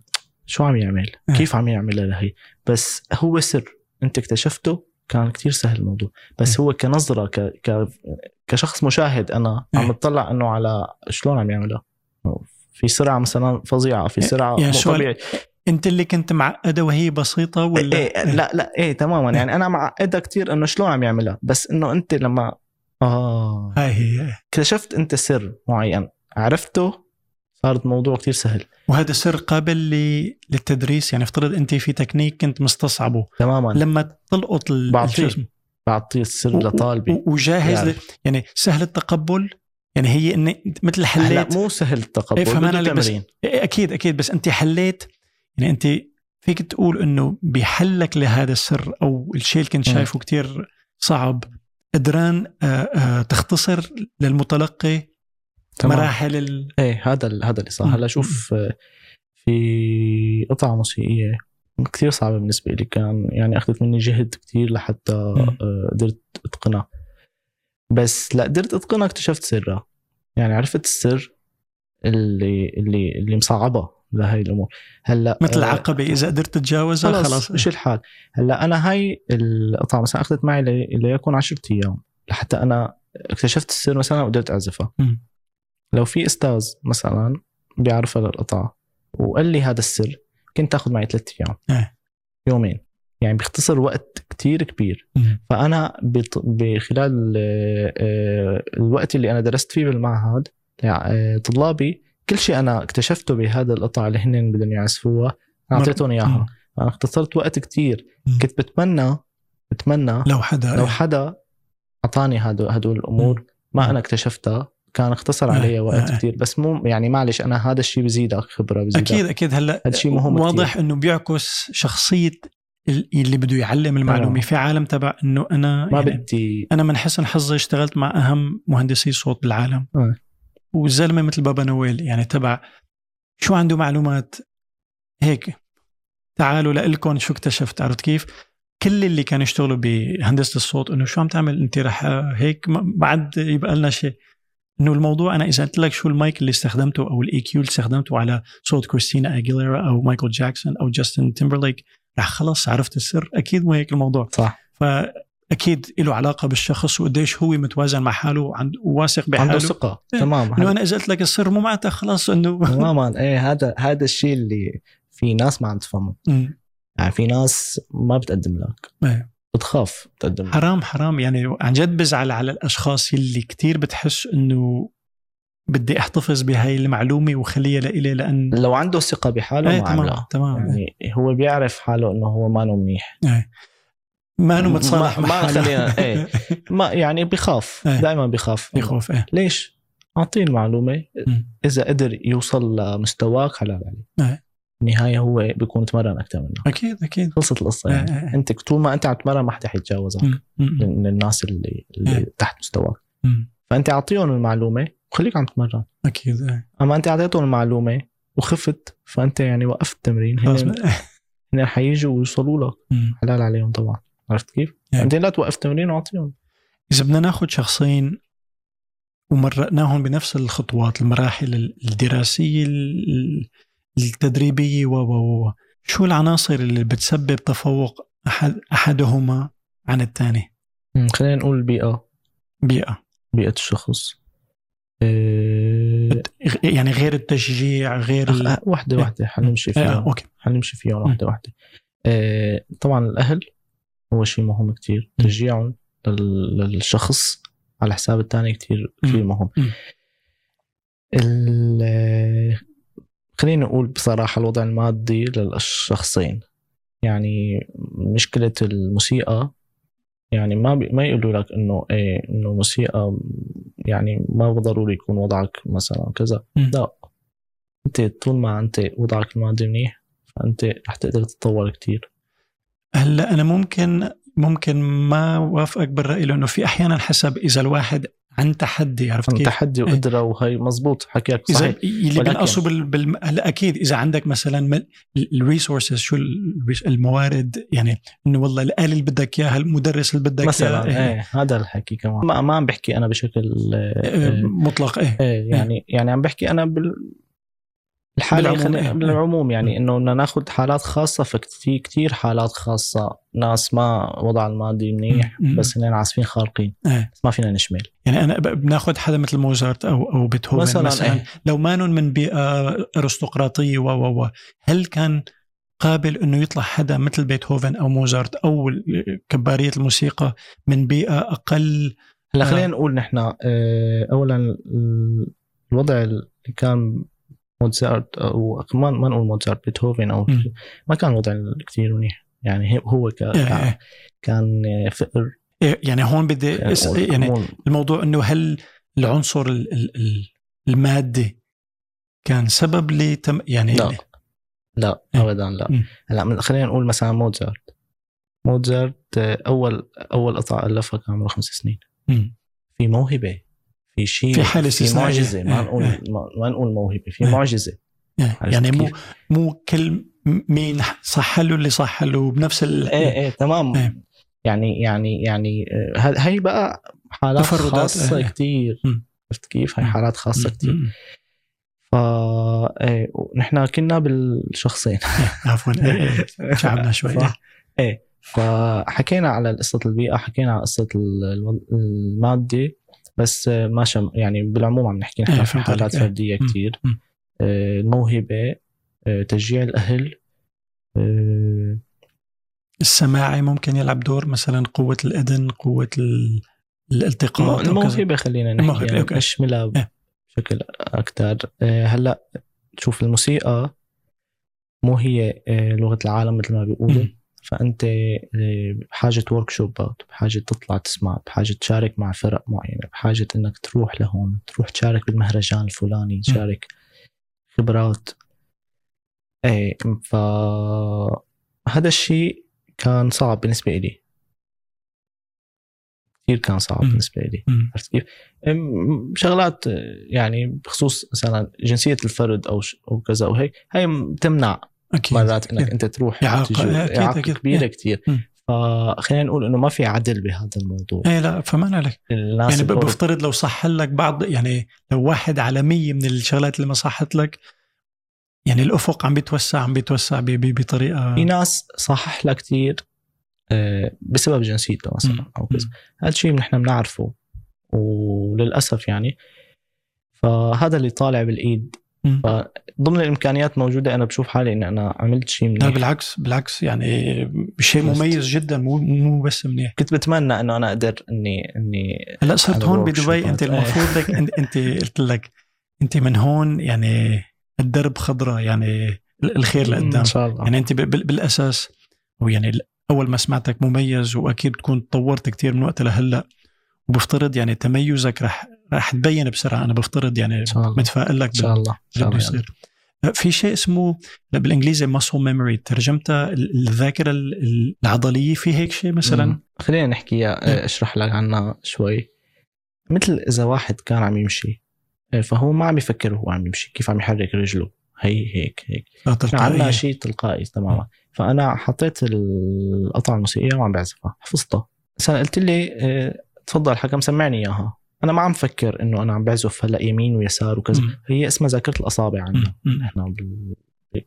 شو عم يعمل أه. كيف عم يعملها لهي، بس هو سر أنت اكتشفته كان كتير سهل الموضوع. بس م. هو كنظرة ك... ك... كشخص مشاهد أنا م. عم بطلع أنه على شلون عم يعمله، في سرعة مثلا فظيعة، في سرعة يعني مو طبيعي. انت اللي كنت معقده وهي بسيطه ولا إيه؟ إيه لا لا ايه تماما يعني انا معقده كتير انه شلون عم يعملها، بس انه انت لما اه هاي هي اكتشفت انت سر معين عرفته صارت موضوع كتير سهل. وهذا السر قابل للتدريس يعني افترض انت في تكنيك كنت مستصعبه تماما لما تلقط الجسم بعطيه السر لطالبي وجاهز يعني سهل التقبل يعني هي ان مثل حليت مو سهل التقبل بالتمرين اكيد اكيد بس انت حليت يعني انت فيك تقول انه بحلك لهذا السر او الشيء اللي كنت شايفه كتير صعب قدران تختصر للمتلقي تمام. مراحل ال... ايه هذا ال... هذا اللي صار. هلا شوف في قطعه موسيقيه كثير صعبه بالنسبه لي كان يعني اخذت مني جهد كثير لحتى قدرت اتقنها، بس لا قدرت اتقنها اكتشفت سرها يعني عرفت السر اللي اللي اللي مصعبه لهي الامور. هلا مثل العقبه اذا قدرت تتجاوزها خلاص, خلاص ايش الحال. هلا انا هاي القطعه مثلا اخذت معي ليكون عشرة ايام لحتى انا اكتشفت السر مثلا وقدرت اعزفها. م. لو في استاذ مثلا بيعرف القطعه وقال لي هذا السر كنت اخذ معي ثلاثة ايام أه. يومين يعني بيختصر وقت كتير كبير. م. فانا بخلال الوقت اللي انا درست فيه بالمعهد طلابي كل شيء انا اكتشفته بهذا القطعه اللي هن بدهم يعزفوها اعطيتهم اياها. انا اختصرت وقت كتير. م. كنت بتمنى بتمنى لو حدا لو حدا اعطاني هدول هدول الامور ما انا اكتشفتها كان اختصر علي وقت آه. كتير. بس مو يعني معلش أنا هذا الشيء بزيدك خبرة بزيدك أكيد أكيد. هلأ واضح كتير. إنه بيعكس شخصية اللي بده يعلم المعلومة آه. في عالم تبع إنه أنا ما يعني بدي أنا من حسن حظي اشتغلت مع أهم مهندسي صوت بالعالم آه. والزلمة مثل بابا نويل يعني تبع شو عنده معلومات هيك تعالوا لألكم شو اكتشفت. عرفت كيف كل اللي كانوا يشتغلوا بهندسة الصوت إنه شو عم تعمل أنت رح هيك بعد يبقى لنا شيء. إنه الموضوع أنا إذا قلت لك شو المايك اللي استخدمته أو الإي كيو اللي استخدمته على صوت كريستينا أغيليرا أو مايكل جاكسون أو جاستن تيمبرليك رح خلاص عرفت السر. أكيد مو هيك الموضوع صح. فأكيد له علاقة بالشخص وقديش هو متوازن مع حاله وواثق بحاله عنده ثقة تمام. إنه أنا إذا قلت لك السر مو معناته خلاص إنه تماما إيه هذا هذا الشيء اللي في ناس ما عم تفهمه يعني في ناس ما بتقدم لك إيه. بتخاف تقدم حرام حرام يعني عن جد بزعل على الأشخاص اللي كتير بتحس إنه بدي أحتفظ بهاي المعلومة وخليها لإلي لأن لو عنده ثقة بحاله ايه ما عمله تمام يعني ايه. هو بيعرف حاله إنه هو ما نو منيح ايه. ما نو متصالح ما, ما خلينا ايه. ما يعني بيخاف ايه. دائما بيخاف بيخاف ايه. ليش أعطيه المعلومة م. إذا قدر يوصل لمستواك حلال عليه ايه. نهاية هو بيكون تمرن أكتر منه أكيد أكيد خلصت القصة يعني آه آه. أنت طول ما أنت عم تمرن ما حدا حيتجاوزك من الناس اللي, اللي آه. تحت مستواك مم. فأنت أعطيهم المعلومة وخليك عم تمرن أكيد آه. أما أنت أعطيتهم المعلومة وخفت فأنت يعني وقفت التمرين هنا رح يجوا ويوصلوا لك حلال عليهم طبعا. عرفت كيف آه. أنت لا توقف التمرين وعطيهم. إذا بدنا ناخد شخصين ومرقناهم بنفس الخطوات المراحل الدراسية ال التدريبية و شو العناصر اللي بتسبب تفوق أحد أحدهما عن الثاني؟ خلينا نقول بيئة بيئة بيئة الشخص إيه يعني غير التشجيع غير ال... واحدة واحدة حنمشي فيها آه، أوكي حنمشي فيها واحدة واحدة إيه طبعا. الأهل هو شيء مهم كتير تشجيعهم للشخص على حساب الثاني كتير كتير مهم. ال خلينا نقول بصراحة الوضع المادي للشخصين يعني مشكلة الموسيقى يعني ما ما يقولوا لك إنه إيه إنه موسيقى يعني ما ضروري يكون وضعك مثلاً كذا لا أنت طول ما أنت وضعك المادي منيح فأنت رح تقدر تتطور كتير. هلا أنا ممكن ممكن ما وافقك بالرأي لأنه في أحيانًا حسب إذا الواحد عن تحدي عرفت كيف؟ عن تحدي وقدرة وهي مزبوط حكيك صحيح. إذا بنقصوا بالم... أكيد إذا عندك مثلا الريسورسز شو الموارد يعني إنه والله الآلة اللي بدك إياها المدرس اللي بدك مثلا إيه. هذا الحكي كمان ما, ما عم بحكي أنا بشكل إيه مطلق إيه, إيه يعني إيه. يعني عم بحكي أنا بال الحالة بالعموم يعني, يعني إنه ناخد حالات خاصة فكتير كتير حالات خاصة ناس ما وضع المادي منيح بس هنا عازفين خارقين اه. ما فينا نشمل يعني أنا بناخد حدا مثل موزارت أو أو بيتهوفن مثلا, مثلاً اه. لو مانون من بيئة أرستقراطية و و هل كان قابل أنه يطلع حدا مثل بيتهوفن أو موزارت أو كبارية الموسيقى من بيئة أقل. هلا خلينا نقول نحن أولا الوضع اللي كان موزارت أو ما نقول موزارت بيتهوفن أو م. ما كان وضع كتير منيح يعني. هو إيه. كان فقر يعني. هون بدي يعني الموضوع أنه هل العنصر ال ال المادي كان سبب لي تم يعني لا إيه؟ لا أبدا لا. هلا خلينا نقول مثلا موزارت موزارت أول أول قطعة ألفها كان عمره خمس سنين. مم. في موهبة في شيء في حالة معجزة. ما نقول اه. ما نقول موهبة في اه. معجزة اه. يعني مو مو كل مين صح له اللي صح له بنفس ال إيه إيه تمام اه. يعني يعني يعني هاي بقى حالات خاصة اه. كتير. مم. شفت كيف هاي حالات خاصة كتير. فاا نحنا كنا بالشخصين عفوا شعبنا شوي إيه. فحكينا على قصة البيئة حكينا على قصة المادي بس ما شم يعني بالعموم عم نحكي نحنا في حالات فردية كتير. الموهبة تشجيع الأهل السماعي ممكن يلعب دور مثلا قوة الأذن قوة ال الالتقاء الموهبة خلينا نحكي يعني نشملها بشكل أكتر. هلأ تشوف الموسيقى مو هي لغة العالم مثل ما بيقولوا فأنت بحاجة وركشوبات بحاجة تطلع تسمع بحاجة تشارك مع فرق معينة بحاجة أنك تروح لهون تروح تشارك بالمهرجان الفلاني تشارك خبرات. فهذا الشيء كان صعب بالنسبة لي كتير كان صعب م. بالنسبة لي. عرفت كيف شغلات يعني بخصوص مثلا جنسية الفرد أو أو كذا وهيك هاي تمنع أكيد. مرات أنك أكيد. أنت تروح إعاقة كبيرة كتير. فخلينا نقول إنه ما في عدل بهذا الموضوع. إيه لا فما لك يعني بفترض لو صح لك بعض يعني لو واحد على مية من الشغلات اللي ما صحت لك يعني الأفق عم بيتوسع عم بيتوسع بطريقة في ناس صحح لك كتير بسبب جنسيته مثلا او كذا. هذا الشيء نحن بنعرفه وللاسف يعني. فهذا اللي طالع بالايد ضمن الامكانيات موجوده. انا بشوف حالي ان انا عملت شيء منيح. لا بالعكس بالعكس يعني شيء مميز جدا مو مو بس منيح. كنت بتمنى انه انا اقدر اني اني هلا صرت هون بدبي. انت المفروض لك انت قلت لك انت من هون يعني الدرب خضره يعني الخير لقدام يعني انت بالاساس ويعني أول ما سمعتك مميز وأكيد تكون تطورت كتير من وقت لهلأ وبفترض يعني تميزك رح رح تبين بسرعة. أنا بفترض يعني متفائل لك إن شاء الله. في شيء اسمه بالإنجليزي muscle memory ترجمتها الذاكرة العضلية. في هيك شيء مثلا خلينا نحكي أشرح لك عنها شوي. مثل إذا واحد كان عم يمشي فهو ما عم يفكر هو عم يمشي كيف عم يحرك رجله هي هيك هيك عملنا شيء تلقائي تماما. فأنا حطيت القطعة الموسيقية وعم بعزفها حفظتها. سنة قلت لي تفضل الحكم سمعني إياها. أنا ما عم فكر إنه أنا عم بعزف هلأ يمين ويسار وكذا. هي اسمها ذاكرة الأصابع عندنا إحنا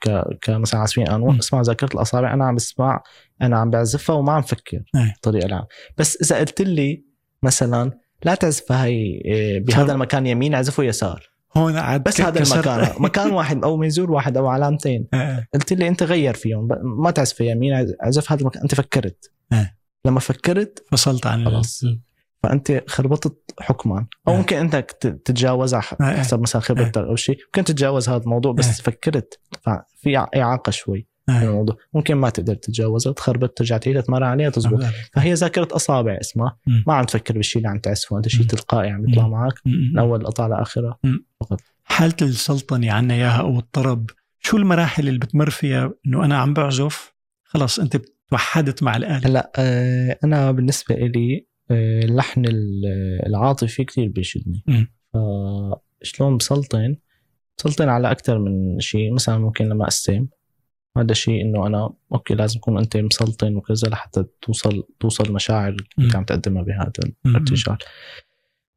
ك كمثلا عازفين قانون اسمها ذاكرة الأصابع. أنا عم بسمع أنا عم بعزفها وما عم فكر بطريقة العام. بس إذا قلت لي مثلا لا تعزف هاي بهذا المكان يمين عزفه يسار هون عاد بس هذا المكان مكان واحد او منزور واحد او علامتين أه. قلت لي انت غير فيهم ما تعزف في يمين عزف هذا المكان. انت فكرت أه. لما فكرت فصلت عن خلاص ال... فانت خربطت حكما او أه. ممكن انت تتجاوزها حسب مثلا خبرتك أه. او شيء ممكن تتجاوز هذا الموضوع بس أه. فكرت ففي اعاقه شوي أه. الموضوع ممكن ما تقدر تتجاوزها تخربط رجعت هي تمر عليها تزبط أه. فهي ذاكره اصابع اسمها م. ما عم تفكر بالشيء اللي عم تعزفه انت شيء تلقائي عم يطلع معك من اول قطعه لاخرها فقط. حالة السلطنة عنا إياها أو الطرب شو المراحل اللي بتمر فيها إنه أنا عم بعزف خلاص أنت توحدت مع الآلة؟ لا أنا بالنسبة إلي اللحن العاطفي كتير بيشدني. شلون بسلطن بسلطن على أكتر من شيء. مثلا ممكن لما أستم هذا شيء إنه أنا أوكي لازم تكون أنت مسلطن وكذا لحتى توصل توصل مشاعر اللي عم تقدمها بهذا الارتجال.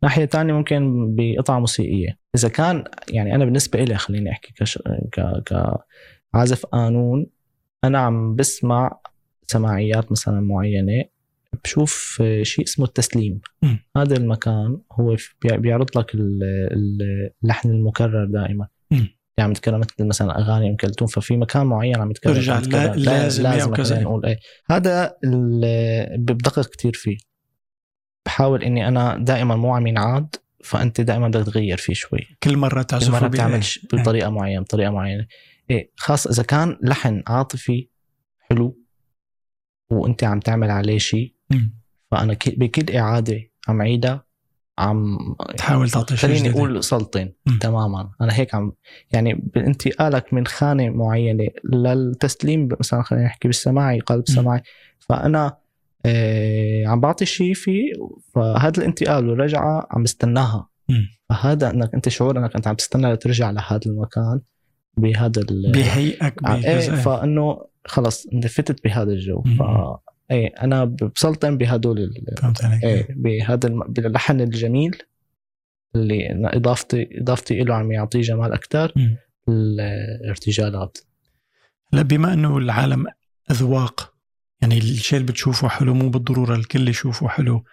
ناحية تانية ممكن بقطعة موسيقية إذا كان يعني أنا بالنسبة إلي خليني أحكي كش... ك... كعازف قانون أنا عم بسمع سماعيات مثلا معينة بشوف شيء اسمه التسليم. م. هذا المكان هو بيعرض لك اللحن المكرر دائما. م. يعني عم نتكلم مثل مثلا اغاني ام كلثوم، ففي مكان معين عم نتكلم لا لازم لازم نقول ايه. هذا اللي بدقق كتير فيه، بحاول اني انا دائما مو عم ينعاد، فانت دائما بدك تغير فيه شوي، كل مره تعزف كل مره تعمل بطريقه معينه بطريقه معينه ايه، خاص اذا كان لحن عاطفي حلو وانت عم تعمل عليه شيء، فانا بكل اعاده عم عيدها عم تحاول تعطي شيء، خليني اقول سلطن تماما انا هيك عم يعني بانتقالك من خانه معينه للتسليم مثلا، خلينا نحكي بالسماعي قلب سماعي، فانا آه عم بعطي شيء فيه، فهذا الانتقال والرجعه عم بستناها. فهذا انك انت شعور انك انت عم تستنى لترجع لهذا المكان بهذا بهيئك ايه، فانه خلص اندفتت بهذا الجو، ف ايه انا بسلطن بهدول ايه بهذا اللحن الجميل اللي اضافتي اضافتي له عم يعطيه جمال اكثر الارتجالات. لا بما انه العالم اذواق، يعني الشيء اللي بتشوفه حلو مو بالضروره الكل يشوفه حلو،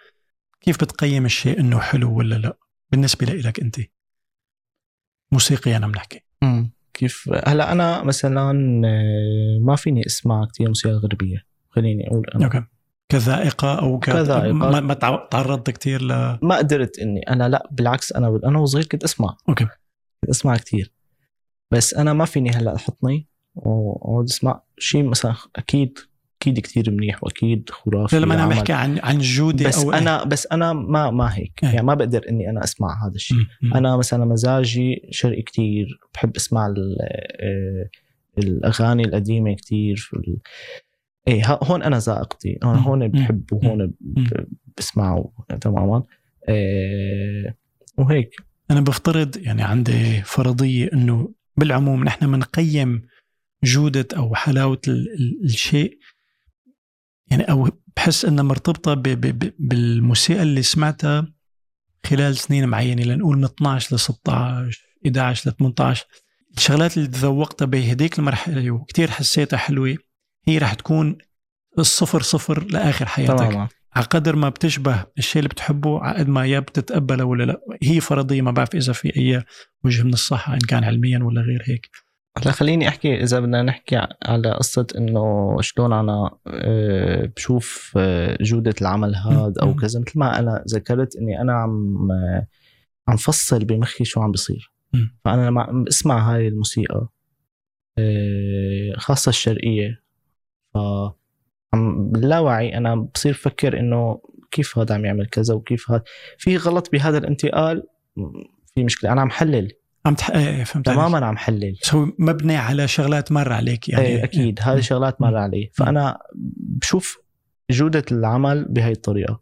كيف بتقيم الشيء انه حلو ولا لا بالنسبه لك انت موسيقي؟ انا بنحكي كيف هلا انا مثلا ما فيني اسمع كثير موسيقى غربيه، خليني اقول انا أوكي. كذائقه او ك... كذائقة. ما, ما تعرضت كثير ل ما قدرت اني انا لا بالعكس، انا انا وصغير كنت اسمع اوكي كنت اسمع كثير، بس انا ما فيني هلا احطني واقعد اسمع شيء مثلا اكيد اكيد كثير منيح واكيد خرافي، لما انا بحكي عن عن جوده بس أو انا إيه؟ بس انا ما ما هيك يعني ما بقدر اني انا اسمع هذا الشيء. انا مثلا مزاجي شرقي كثير، بحب اسمع الاغاني القديمه كثير ايه، هون انا ذائقتي انا هون بحب وهون بسمعه تماما إيه. وهيك انا بفترض يعني عندي فرضيه انه بالعموم نحن بنقيم جوده او حلاوه الشيء يعني، او بحس انها مرتبطه ب ب بالموسيقى اللي سمعتها خلال سنين معينه، لنقول من اثنعش ل ستة عشر إحدى عشر ل ثمانية عشر، الشغلات اللي تذوقتها بهديك المرحله وكتير حسيتها حلوه هي رح تكون الصفر صفر لآخر حياتك طبعا. عقدر ما بتشبه الشيء اللي بتحبه عقد ما يا بتتقبله ولا لا، هي فرضية ما بعرف إذا في أي وجه من الصحة إن كان علميا ولا غير هيك. لا خليني أحكي إذا بدنا نحكي على قصة إنه شلون أنا بشوف جودة العمل هذا أو كذا، مثل ما أنا ذكرت إني أنا عم عم فصل بمخي شو عم بصير، فأنا لما أسمع هاي الموسيقى خاصة الشرقية فعم لاوعي أنا بصير فكر إنه كيف هذا عم يعمل كذا وكيف هذا في غلط بهذا الانتقال، في مشكلة أنا عم حلل عم تح... ايه فهمت تماما عم حلل، هو مبني على شغلات مر عليك يعني ايه أكيد هذه م. شغلات مر علي، فأنا بشوف جودة العمل بهاي الطريقة،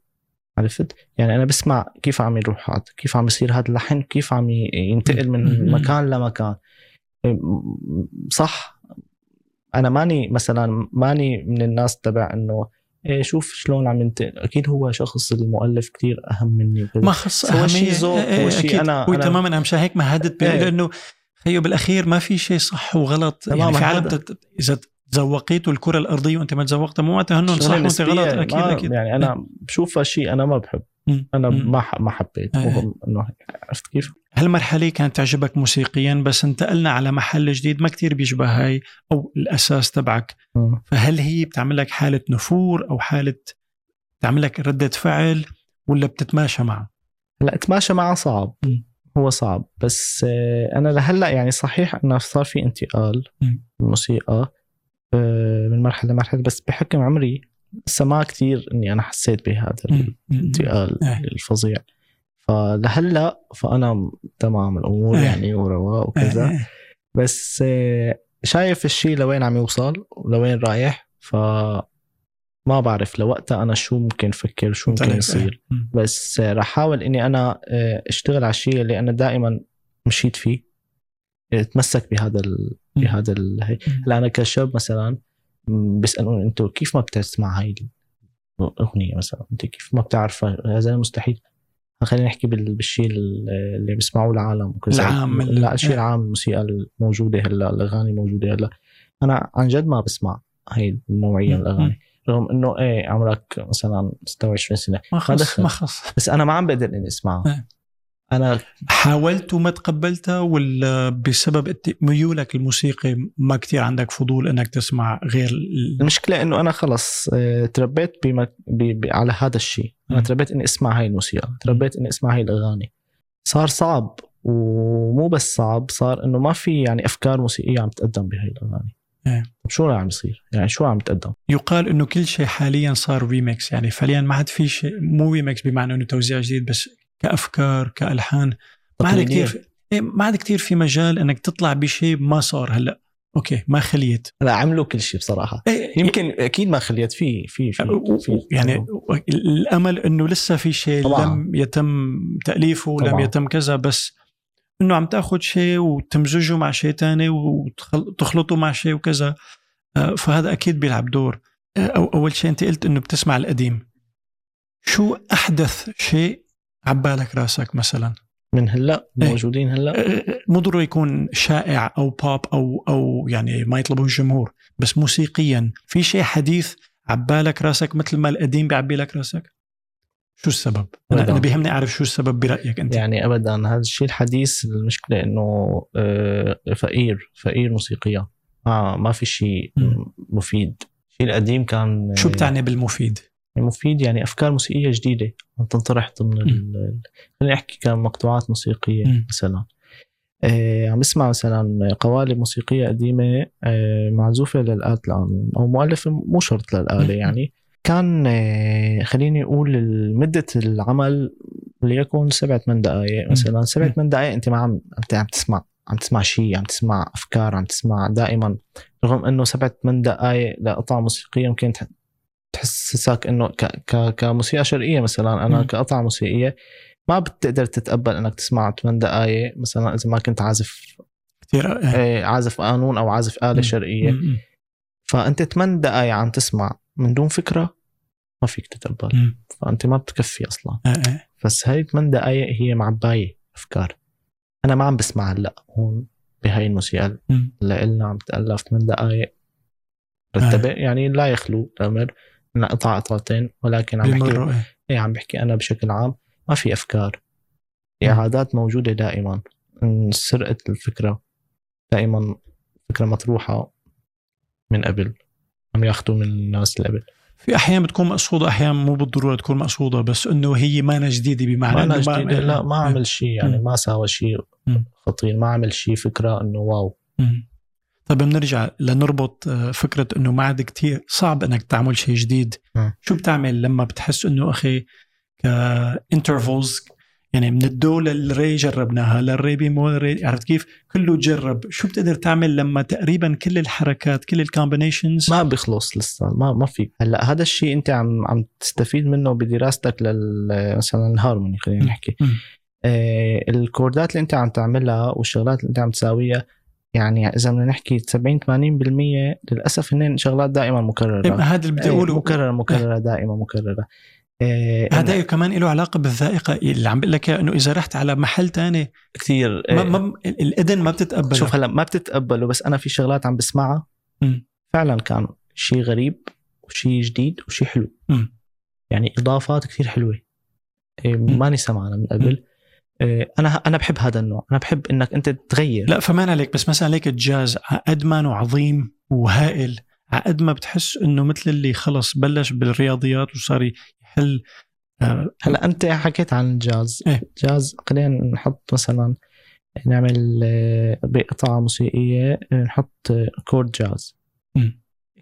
عرفت يعني أنا بسمع كيف عم يروح هذا كيف عم يصير هذا اللحن كيف عم ينتقل من م. مكان لمكان صح. أنا ماني مثلاً ماني من الناس تبع إنه إيه شوف شلون عم ينتقل، أكيد هو شخص المؤلف كتير أهم مني ما خص أهمية أكيد وتماماً مشان هيك ما هدت بيه، لأنه خيو بالأخير ما في شيء صح وغلط يعني في عالم تت... إذا تزوقيت الكرة الأرضية وأنت ما تزوقتها مو معناتها هنن صح وأنت غلط أكيد أكيد يعني أنا م. بشوف شيء أنا ما بحب م. أنا م. ما ح... ما حبيت إنه م. عرفت كيف. هالمرحلة كانت تعجبك موسيقياً بس انتقلنا على محل جديد ما كتير بيشبه هاي أو الأساس تبعك، فهل هي بتعملك حالة نفور أو حالة بتعملك ردة فعل ولا بتتماشى معه؟ لا اتماشى معه صعب م. هو صعب، بس أنا لهلأ يعني صحيح أنه صار في انتقال الموسيقى من مرحلة لمرحلة، بس بحكم عمري سمع كتير أني أنا حسيت بهذا الانتقال الفظيع، فلهلا فأنا تمام الأمور يعني ورواء وكذا، بس شايف الشيء لوين عم يوصل ولوين رايح، فما بعرف لوقتها أنا شو ممكن أفكر شو ممكن يصير، بس رح حاول إني أنا أشتغل على الشيء اللي أنا دائما مشيت فيه أتمسك بهذا ال... بهذا ال... هلا أنا كشاب مثلا بيسألوني أنتوا كيف ما بتسمع هاي الأغنية مثلا أنت كيف ما بتعرفها، هذا مستحيل خلينا نحكي بالشيء اللي بسمعوه العالم وكذا لا الشيء العام الموسيقى الموجوده هلا الاغاني موجوده هلا، انا عن جد ما بسمع هاي النوعيه من الاغاني رغم انه ايه عمرك مثلا ستة وعشرين سنه ما خص بس انا ما عم بقدر اني اسمعها أنا حاولت وما تقبلتها، ولا بسبب ميولك الموسيقي ما كتير عندك فضول أنك تسمع غير ال... المشكلة أنه أنا خلص تربيت بمك... ب... ب... على هذا الشيء. أنا تربيت أني أسمع هاي الموسيقى، تربيت أني أسمع هاي الأغاني. صار صعب، ومو بس صعب، صار أنه ما في يعني أفكار موسيقية عم تقدم بهاي الأغاني. إيه. شو رح عم يصير يعني؟ شو عم تقدم؟ يقال إنه كل شيء حاليا صار ريميكس، يعني فعليا ما عاد في شيء مو ريميكس بمعنى إنه توزيع جديد، بس كأفكار كألحان ما عاد كتير، ما عاد كتير في مجال إنك تطلع بشيء ما صار هلأ. أوكي ما خليت، لا عملوا كل شيء بصراحة. إيه. يمكن أكيد ما خليت فيه في في يعني الأمل إنه لسه في شيء لم يتم تأليفه، لم يتم كذا، بس إنه عم تأخذ شيء وتمزجه مع شيء تاني وتخلطه مع شيء وكذا، فهذا أكيد بيلعب دور. أو أول شيء أنت قلت إنه بتسمع القديم، شو أحدث شيء عبالك راسك مثلا من هلأ موجودين هلأ؟ مو ضروري يكون شائع أو بوب أو أو يعني ما يطلبه الجمهور، بس موسيقيا في شيء حديث عبالك راسك مثل ما القديم بيعبيلك راسك؟ شو السبب؟ أنا, أنا بيهمني أعرف شو السبب برأيك أنت. يعني أبداً هذا الشيء الحديث المشكلة إنه فقير فقير موسيقية، آه ما في شيء مفيد. الشيء القديم كان شو بتعني بالمفيد؟ المفيد يعني أفكار موسيقية جديدة تنطرح ضمن ال خلينا نحكي كان مقطوعات موسيقية. م. مثلاً آه عم اسمع مثلاً قوالب موسيقية قديمة آه معزوفة للآلة أو مؤلفة مو شرط للآلة، يعني كان خليني أقول مدة العمل ليكون سبعة من دقائق مثلا. سبعة من دقائق أنت ما عم عم تسمع عم تسمع شيء، عم تسمع أفكار، عم تسمع دائما، رغم أنه سبعة من دقائق لقطع موسيقية ممكن تحسسك أنه كموسيقى شرقية مثلا. أنا كقطع موسيقية ما بتقدر تتقبل أنك تسمع ثمان دقائق مثلا إذا ما كنت عازف كثير، عازف قانون أو عازف آلة شرقية. فأنت ثمان دقائق عم تسمع من دون فكرة، ما فيك تتقبل، فأنت ما بتكفي أصلا. أه أه. بس هاي ثمان دقايق هي معباية أفكار أنا ما عم بسمعها لأ هون بهاي الموسيقى اللي قلنا عم تألف ثمان دقايق رتبة. أه. يعني لا يخلو الأمر من قطع قطعتين، ولكن عم بحكي أه. إيه عم بحكي أنا بشكل عام ما في أفكار، إعادات موجودة دائما، سرقة الفكرة دائما، فكرة مطروحة من قبل عم ياخدوا من الناس اللي قبل. في أحيان بتكون مقصودة، أحيان مو بالضرورة تكون مقصودة، بس إنه هي مانا جديدة بمعنى مانا جديدة. ما لا ما عمل شيء يعني م. ما سوى شيء خطير، ما عمل شيء فكرة إنه واو. م. طب بنرجع لنربط فكرة إنه ما عاد كتير صعب إنك تعمل شيء جديد. م. شو بتعمل لما بتحس إنه أخي كإنترفولز يعني من الدولة الري جربناها للريبي مو الري، عرفت كيف كله جرب، شو بتقدر تعمل لما تقريبا كل الحركات كل الكومبينيشنز ما بيخلص لسه ما ما في هلا. هذا الشيء انت عم عم تستفيد منه بدراستك لل مثلا الهارموني، خلينا نحكي آه الكوردات اللي انت عم تعملها والشغلات اللي انت عم تساويها، يعني اذا بدنا نحكي سبعين ثمانين بالمية للاسف هن شغلات دائما مكررة. هذا اللي بدي اقوله، مكررة مكررة دائما مكررة. هذا إيه كمان له علاقة بالذائقة اللي عم بقول لك إنه إذا رحت على محل تاني كتير ما ما الإذن ما بتتقبله. شوف هلا ما بتتقبله، بس أنا في شغلات عم بسمعها م. فعلا كان شيء غريب وشيء جديد وشيء حلو. م. يعني إضافات كتير حلوة ماني سمعنا من قبل. أنا أنا بحب هذا النوع، أنا بحب إنك أنت تغير. لا فمان عليك، بس مثلا عليك الجاز عقدمان وعظيم وهائل، عقد ما بتحس إنه مثل اللي خلص بلش بالرياضيات وصار هل آه. هلا أنت حكيت عن الجاز. إيه؟ جاز خلينا نحط مثلا نعمل بقطعة موسيقية نحط كورد جاز. م.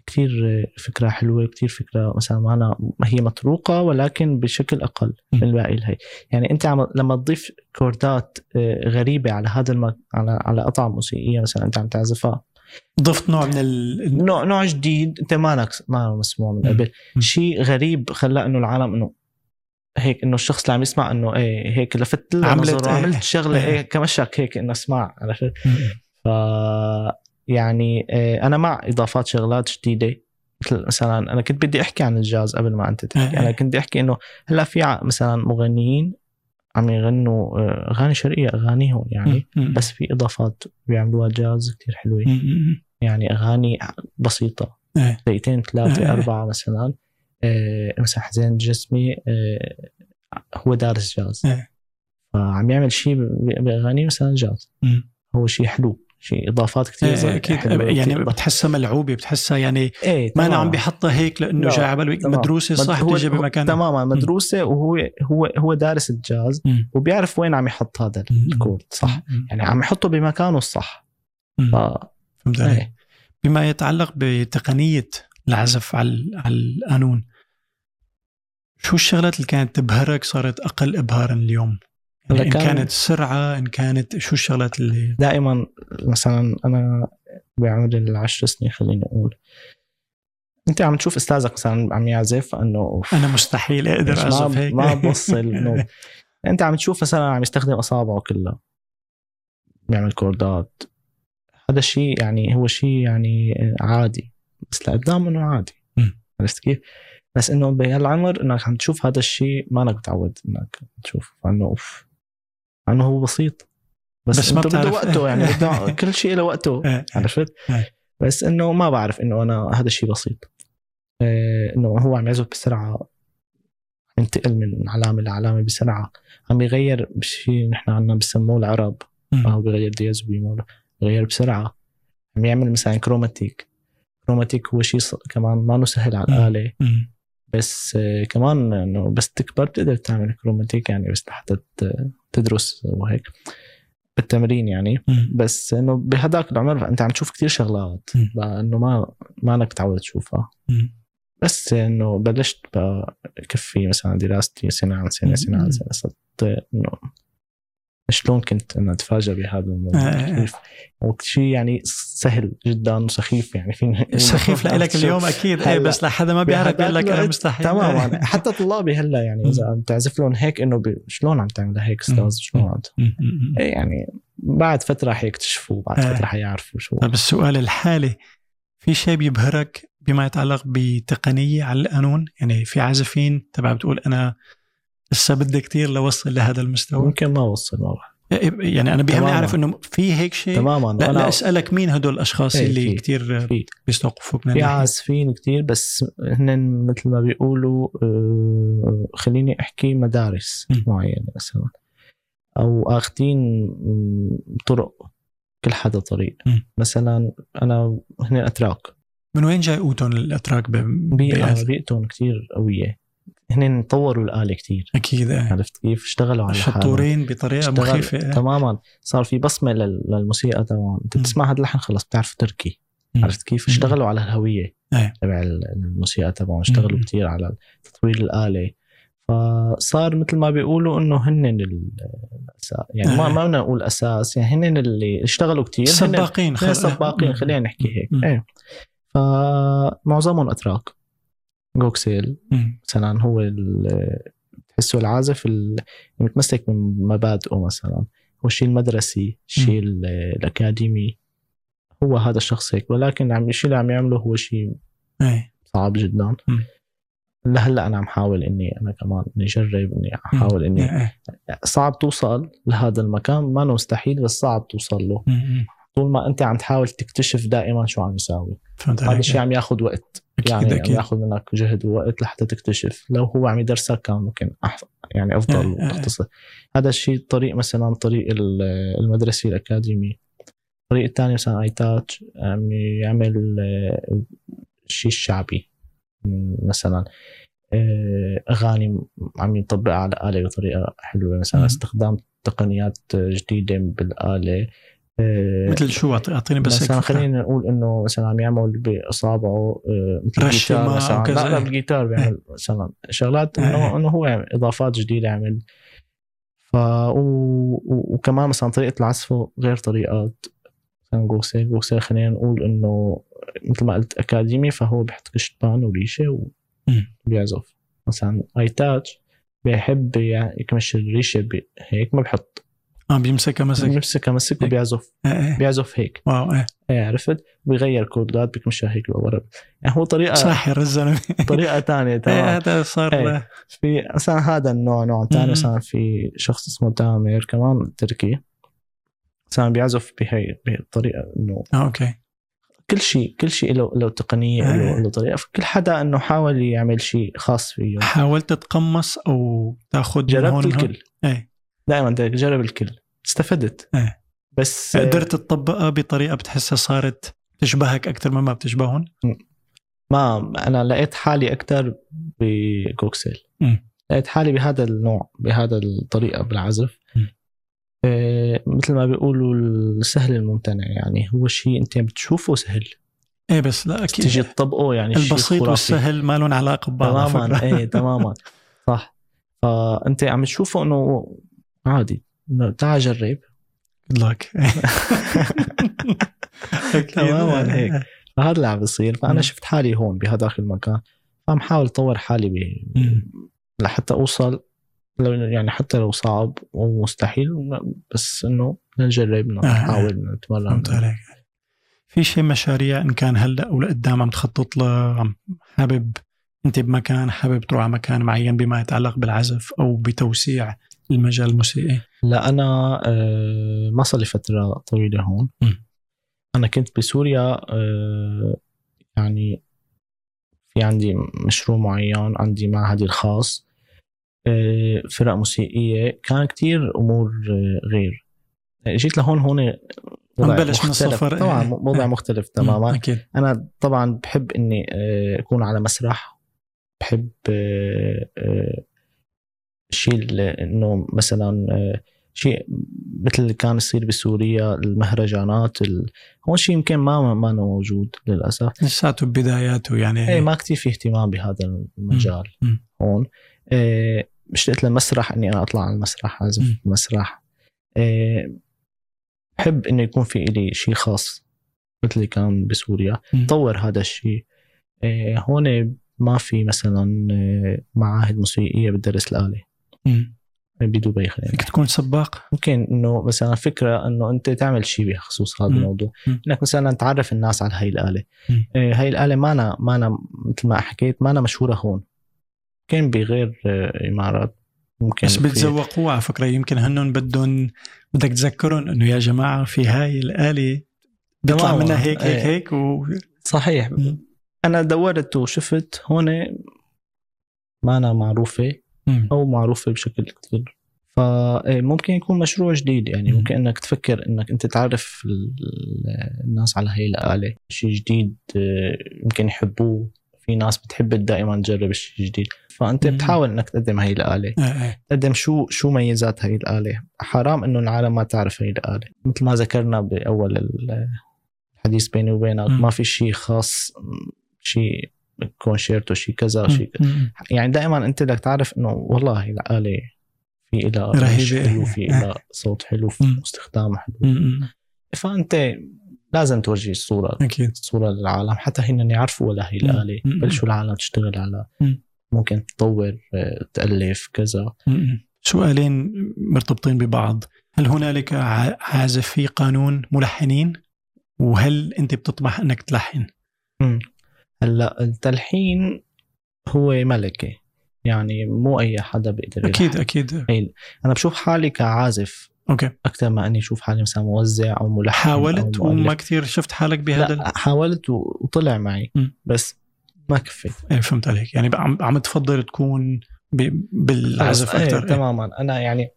كتير فكرة حلوة، كتير فكرة مثلا معنا هي مطروقة ولكن بشكل أقل م. من الباقي هاي. يعني أنت عم لما تضيف كوردات غريبة على هذا المك... على على قطعة موسيقية مثلا أنت عم تعزفها، ضفت نوع من ال... نوع نوع جديد انت مالك ما مسموع من قبل، شيء غريب خلى انه العالم انه هيك انه الشخص اللي عم يسمع انه ايه هيك لفت نظره، عملت ايه شغله ايه كمشك هيك انه اسمع. ف يعني ايه انا مع اضافات شغلات جديده، مثل مثلا انا كنت بدي احكي عن الجاز قبل ما انت تحكي. ايه انا كنت بدي احكي انه هلا في مثلا مغنيين عم يغنوا أغاني شرقية أغانيهم يعني م- م- بس في إضافات بيعملوها جاز كتير حلوة. م- م- يعني أغاني بسيطة دقيقتين ثلاثة أربعة مثلا. آه مثلا حسين الجسمي آه هو دارس جاز، عم يعمل شيء بأغاني مثلا جاز هو شيء حلو، شيء إضافات كتير أكيد يعني بتحسها ملعوبة، بتحسها يعني ايه ما أنا عم بحطها هيك لأنه جاي عبالي مدروسة صح تيجي بمكانها تماما مدروسة م. وهو هو هو دارس الجاز م. وبيعرف وين عم يحط هذا الكورد صح م. يعني عم يحطه بمكانه الصح. فهمت ايه. بما يتعلق بتقنية العزف على على القانون، شو الشغلات اللي كانت تبهرك صارت أقل إبهاراً اليوم؟ يعني إن كانت سرعة، إن كانت شو الشغلات اللي دائماً مثلاً أنا بعمر العشر سنين خليني أقول أنت عم تشوف أستاذك مثلاً عم يعزف أنه أنا مستحيل أقدر أعزف هيك ما بوصل إنه أنت عم تشوف مثلاً عم يستخدم أصابعه كلها بيعمل كوردات، هذا الشيء يعني هو شيء يعني عادي بس لقدام إنه عادي عرفت كيف؟ بس إنه بهالعمر إنك عم تشوف هذا الشيء ما إنك متعود إنك تشوف إنه أوف إنه هو بسيط بس, بس ما بده وقته يعني بده كل شيء له وقته عرفت؟ بس إنه ما بعرف إنه أنا هذا الشيء بسيط إنه هو عم يعزف بسرعة، ينتقل من علامة لعلامة بسرعة، عم يغير بشيء نحن عنا بسموه العرب أو بيغير دياز وبيمول غير بسرعة، عم يعمل مثلا كروماتيك. كروماتيك هو شيء كمان ما نسهل على الآلة بس كمان إنه بس تكبر تقدر تعمل كروماتيك يعني بس حتى تدرس وهيك بالتمرين يعني بس إنه بهداك العمر أنت عم تشوف كتير شغلات لأنه ما ما أنك تعود تشوفها بس إنه بلشت بكفي مثلا دراستي سنة عن سنة سنة عن سنة صرت إنه شلون كنت أنا أتفاجأ بهذا الموضوع كيف وشيء يعني سهل جدا وسخيف يعني في سخيف لك اليوم أكيد إيه بس لحد ما بيعرف بيقول لك أنا مستحيل تماما حتى طلابي هلا يعني إذا عم تعزف لهم هيك إنه شلون عم تعمل هيك استاذ شلون عم يعني بعد فترة حيكتشفوا بعد فترة حيعرفوا شو. طب السؤال الحالي في شيء بيبهرك بما يتعلق بتقنية على القانون؟ يعني في عازفين تبع بتقول أنا لسه بدي كتير لوصل لهذا المستوى ممكن ما وصل والله يعني أنا بيهمني أعرف إنه في هيك شيء تماماً. لا, لا أسألك مين هدول الأشخاص اللي كتير بيستوقفوا في عازفين كتير بس هن مثل ما بيقولوا آه خليني أحكي مدارس معينة مثلا أو أخذين طرق كل حدا طريق م. مثلا أنا هن أتراك من وين جاي أوتون الأتراك بيئتهم كتير قوية هنين طوروا الآلة كتير أكيد آه. عرفت كيف اشتغلوا على شطورين بطريقة مخيفة آه. تماما صار في بصمة للموسيقى تماما انت تسمع هذا اللحن خلاص بتعرف تركي م. عرفت كيف اشتغلوا م. على الهوية تبع آه. الموسيقى تماما اشتغلوا م. كتير على تطوير الآلة فصار مثل ما بيقولوا انه هنين الأساس يعني آه. ما ما بنقول أساس يعني هنين اللي اشتغلوا كتير سباقين خل... سباقين خلينا نحكي هيك ايه فمعظمهم أتراك غوكسيل مثلا هو تحسه العازف المتمسك من مبادئه مثلا هو الشيء المدرسي الشيء الأكاديمي هو هذا الشخص هيك ولكن عم الشيء اللي عم يعمله هو شيء صعب جدا لهلا أنا عم حاول إني أنا كمان إني أجرب إني أحاول إني صعب توصل لهذا المكان ما أنا مستحيل بس صعب توصل له طول ما أنت عم تحاول تكتشف دائما شو عم يساوي هذا الشيء عم ياخد وقت يعني عم ياخد منك جهد ووقت لحتى تكتشف لو هو عم يدرسك كان ممكن أحسن يعني أفضل وتختصر هذا الشيء طريق مثلا طريق المدرسي الأكاديمي الطريق الثاني مثلا آيتاتش عم يعمل الشيء الشعبي مثلا أغاني عم يطبقها على الآلة بطريقة حلوة مثلا استخدام تقنيات جديدة بالآلة مثل شو أعطيني بس مثلا خلينا نقول إنه مثلا عم يعمل بأصابعه مثل جيتار مثلا لا بالجيتار بيعمل مثلا شغلات إنه إنه هو يعني إضافات جديدة عمل فا وكمان مثلا طريقة العزفه غير طريقات مثلا غوسي غوسي خلينا نقول إنه مثل ما قلت أكاديمي فهو بيحط كشتبان وريشة وبيعزف مثلا آيتاتش بيحب يكمش الريشة هيك ما بيحط اه بيمسكها مسك بيمسكها مسك وبيعزف آه. بيعزف هيك واو آه. ايه عرفت بيغير كوردات بيمشيها هيك لورا يعني هو طريقه صح الرزله طريقه ثانيه تمام هذا صار آه. في مثلا هذا النوع نوع ثاني مثلا في شخص اسمه تامر كمان تركي مثلا بيعزف بهي بطريقه انه اه اوكي كل شيء كل شيء له له تقنيه له آه. طريقه كل حدا انه حاول يعمل شيء خاص فيه حاولت تتقمص او تاخذ من هون جربت الكل دائما بدك تجرب الكل. استفدت ايه. بس قدرت تطبقها بطريقه بتحسها صارت تشبهك اكثر مما بتشبههم. ما انا لقيت حالي اكثر بكوكسيل، لقيت حالي بهذا النوع بهذا الطريقه بالعزف. إيه مثل ما بيقولوا السهل الممتنع، يعني هو شيء انت بتشوفه سهل ايه بس لا اكيد تيجي تطبقه يعني البسيط والسهل ما لهم علاقه ببعض. تماما ايه تماما صح. فانت عم تشوفه انه عادي، تعال جرب لك تماما هيك. هذا اللي عم بيصير. فانا شفت حالي هون بهداك المكان، عم حاول اطور حالي بي... لحتى اوصل لو يعني حتى لو صعب ومستحيل، بس انه نجرب نحاول نتمرن. في شيء مشاريع ان كان هلا او لقدام عم تخطط له، حابب انت بمكان حابب تروح على مكان معين بما يتعلق بالعزف او بتوسيع المجال الموسيقي؟ لا انا ما صار لي فتره طويله هون. م. انا كنت بسوريا، يعني في عندي مشروع معين، عندي معهدي الخاص، فرق موسيقيه، كان كتير امور غير. جيت لهون هون بلش من الصفر طبعا، موضوع اه. مختلف تماما. أكيد. انا طبعا بحب اني اكون على مسرح، بحب شيء انه مثلا شيء مثل اللي كان يصير بسوريا، المهرجانات ال... هو شيء يمكن ما ما موجود للاسف لساته بداياته، يعني اي ما كتير في اهتمام بهذا المجال. م. م. هون إيه اشتقت للمسرح، اني انا اطلع على المسرح اعزف مسرح. إيه بحب انه يكون في لي شيء خاص مثل اللي كان بسوريا، طور هذا الشيء. إيه هون ما في مثلا معاهد موسيقيه بتدرس الاله بدبي، خلينا فيك تكون سباق. ممكن انه مثلا فكره انه انت تعمل شيء بخصوص هذا الموضوع، انك مثلا تعرف الناس على هاي الاله. إيه هاي الاله ما انا ما انا مثل ما حكيت ما انا مشهوره هون، كان بغير إمارات ممكن. بس بتزوقوا على فكرة، يمكن هنن بدهم بدك تذكرهم إنه يا جماعة في هاي الآلة بيطلع منها هيك هيك هيك و... صحيح. م. أنا دورت وشفت هون ما أنا معروفة م. أو معروفة بشكل كتير، فممكن يكون مشروع جديد يعني. م. ممكن إنك تفكر إنك أنت تعرف الناس على هاي الآلة، شيء جديد يمكن يحبوه. في ناس بتحب دائما تجرب الشيء الجديد، فانت بتحاول انك تقدم هاي الآلة، تقدم شو شو ميزات هاي الآلة. حرام انه العالم ما تعرف هاي الآلة. مثل ما ذكرنا باول الحديث بيني وبينك، ما في شيء خاص، شيء كونشيرتو، شيء كذا شيء، يعني دائما انت بدك تعرف انه والله هاي الآلة في لها رهيبة، في لها صوت حلو، في استخدام حلو، فانت لازم توجه الصورة أكيد. الصورة للعالم حتى هن يعرفوا ولا هي الآلة، بلشوا العالم تشتغل على ممكن تطور تألف كذا. سؤالين مرتبطين ببعض، هل هنالك عازف في قانون ملحنين، وهل أنت بتطمح أنك تلحن؟ هلا التلحين هو ملكة، يعني مو أي حدا بيقدر أكيد يلحن. أكيد أكيد. أنا بشوف حالي كعازف اوكي اكثر ما اني اشوف حالي مثلا موزع او ملحن. حاولت أو وما كثير شفت حالك بهذا؟ حاولت وطلع معي م. بس ما كفيت. ايه فهمت عليك، يعني عم تفضل تكون بالعزف اكثر. ايه تماما. انا يعني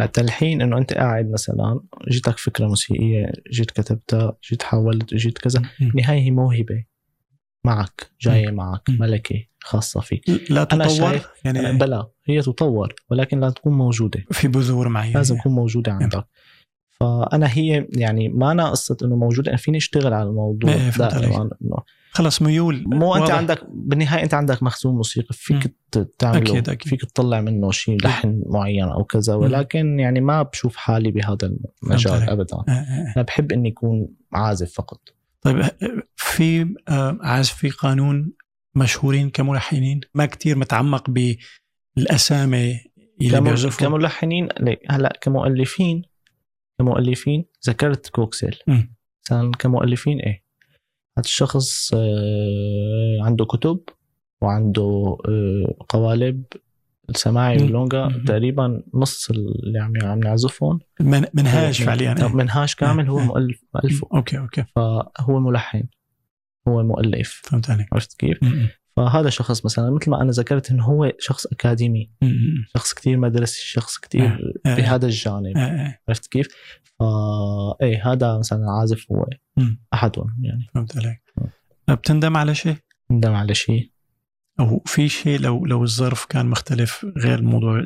للتلحين انه انت قاعد مثلا جيتك فكره موسيقيه، جيت كتبتها، جيت حاولت، جيت كذا، نهايه هي موهبه معك جايه معك، م. ملكه خاصة فيك. لا تطور يعني بلا هي تطور، ولكن لا تكون موجودة في بذور معينة، لازم تكون موجودة عندك يعني. فأنا هي يعني ما أنا قصة إنه موجودة، أنا فيني أشتغل على الموضوع ده. خلاص ميول مو أنت واضح. عندك بالنهاية أنت عندك مخزون موسيقي فيك تعمله، أكيد أكيد. فيك تطلع منه شيء لحن معين أو كذا، ولكن م. يعني ما بشوف حالي بهذا المجال أبدا. أه أه. أنا بحب إني أكون عازف فقط. طيب في عازف في قانون مشهورين كملحنين، ما كتير متعمق بالأسامي اللي بيعزفوا كملحنين. هلا كمؤلفين كمؤلفين ذكرت كوكسيل مثلا كمؤلفين. ايه هذا الشخص عنده كتب وعنده قوالب السماعي واللونجا، تقريبا نص اللي عم عم نعزفهم منهاج فعليا، منهاج كامل هو مؤلف مؤلفه. اوكي اوكي. فهو ملحن، هو مؤلف، فهمت عليك. عرفت كيف؟ م-م. ف فهذا شخص مثلا مثل ما أنا ذكرت إنه هو شخص أكاديمي، شخص كتير مدرسي، شخص كتير في هذا الجانب، عرفت كيف؟ فإيه هذا مثلا عازف هو أحدهم يعني. فهمت عليك. بتندم على شيء؟ ندم على شيء أو في شيء لو لو الظرف كان مختلف غير موضوع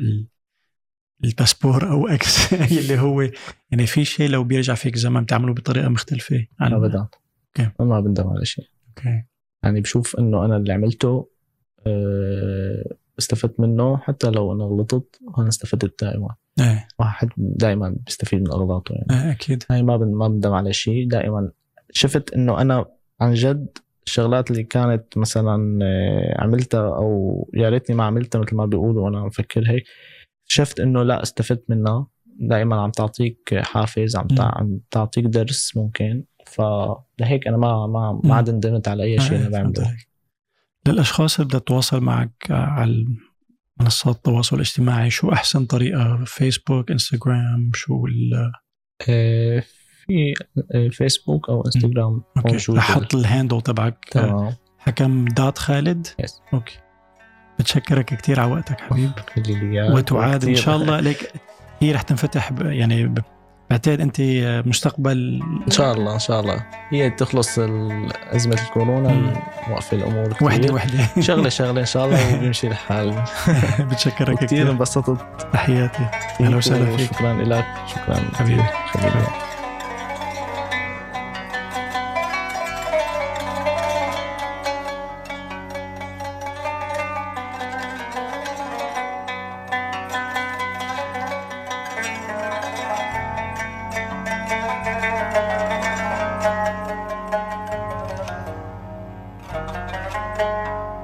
الباسبور أو أكس اللي هو يعني في شيء لو بيرجع فيك زمان بتعمله بطريقة مختلفة؟ أنا بدأ أوكي ما بندم على شيء. أوكي يعني بشوف إنه أنا اللي عملته استفدت منه، حتى لو أنا غلطت أنا استفدت دائما. إيه. واحد دائما بيستفيد من أغلاطه يعني. إيه أكيد. هاي ما بن ما بندم على شيء، دائما شفت إنه أنا عن جد الشغلات اللي كانت مثلا عملتها أو يا ريتني ما عملتها مثل ما بيقولوا وأنا مفكر هيك، شفت إنه لا استفدت منها، دائما عم تعطيك حافز، عم عم تعطيك درس ممكن. فلهيك أنا ما ما ما عاد ندمت على أي شيء أنا بعمله. للأشخاص اللي بدها تتواصل معك على منصات التواصل الاجتماعي، شو أحسن طريقة؟ فيسبوك، إنستغرام، شو ال اه في فيسبوك أو إنستغرام؟ أحط الهاندل تبعك حكم دات خالد. يس. أوكي. بتشكرك كتير على وقتك حبيب. وتعاد إن شاء الله لك هي رح تنفتح يعني ب... بعتقد أنت مستقبل إن شاء الله. إن شاء الله هي تخلص أزمة الكورونا وقفل الأمور كتير. وحدة وحدة شغلة شغلة إن شاء الله وبيمشي الحال. بتشكرك كتير، انبسطت. تحياتي. أهلا وسهلا فيك. شكرا لك. شكرا حبيبي. حبيبي. Thank you.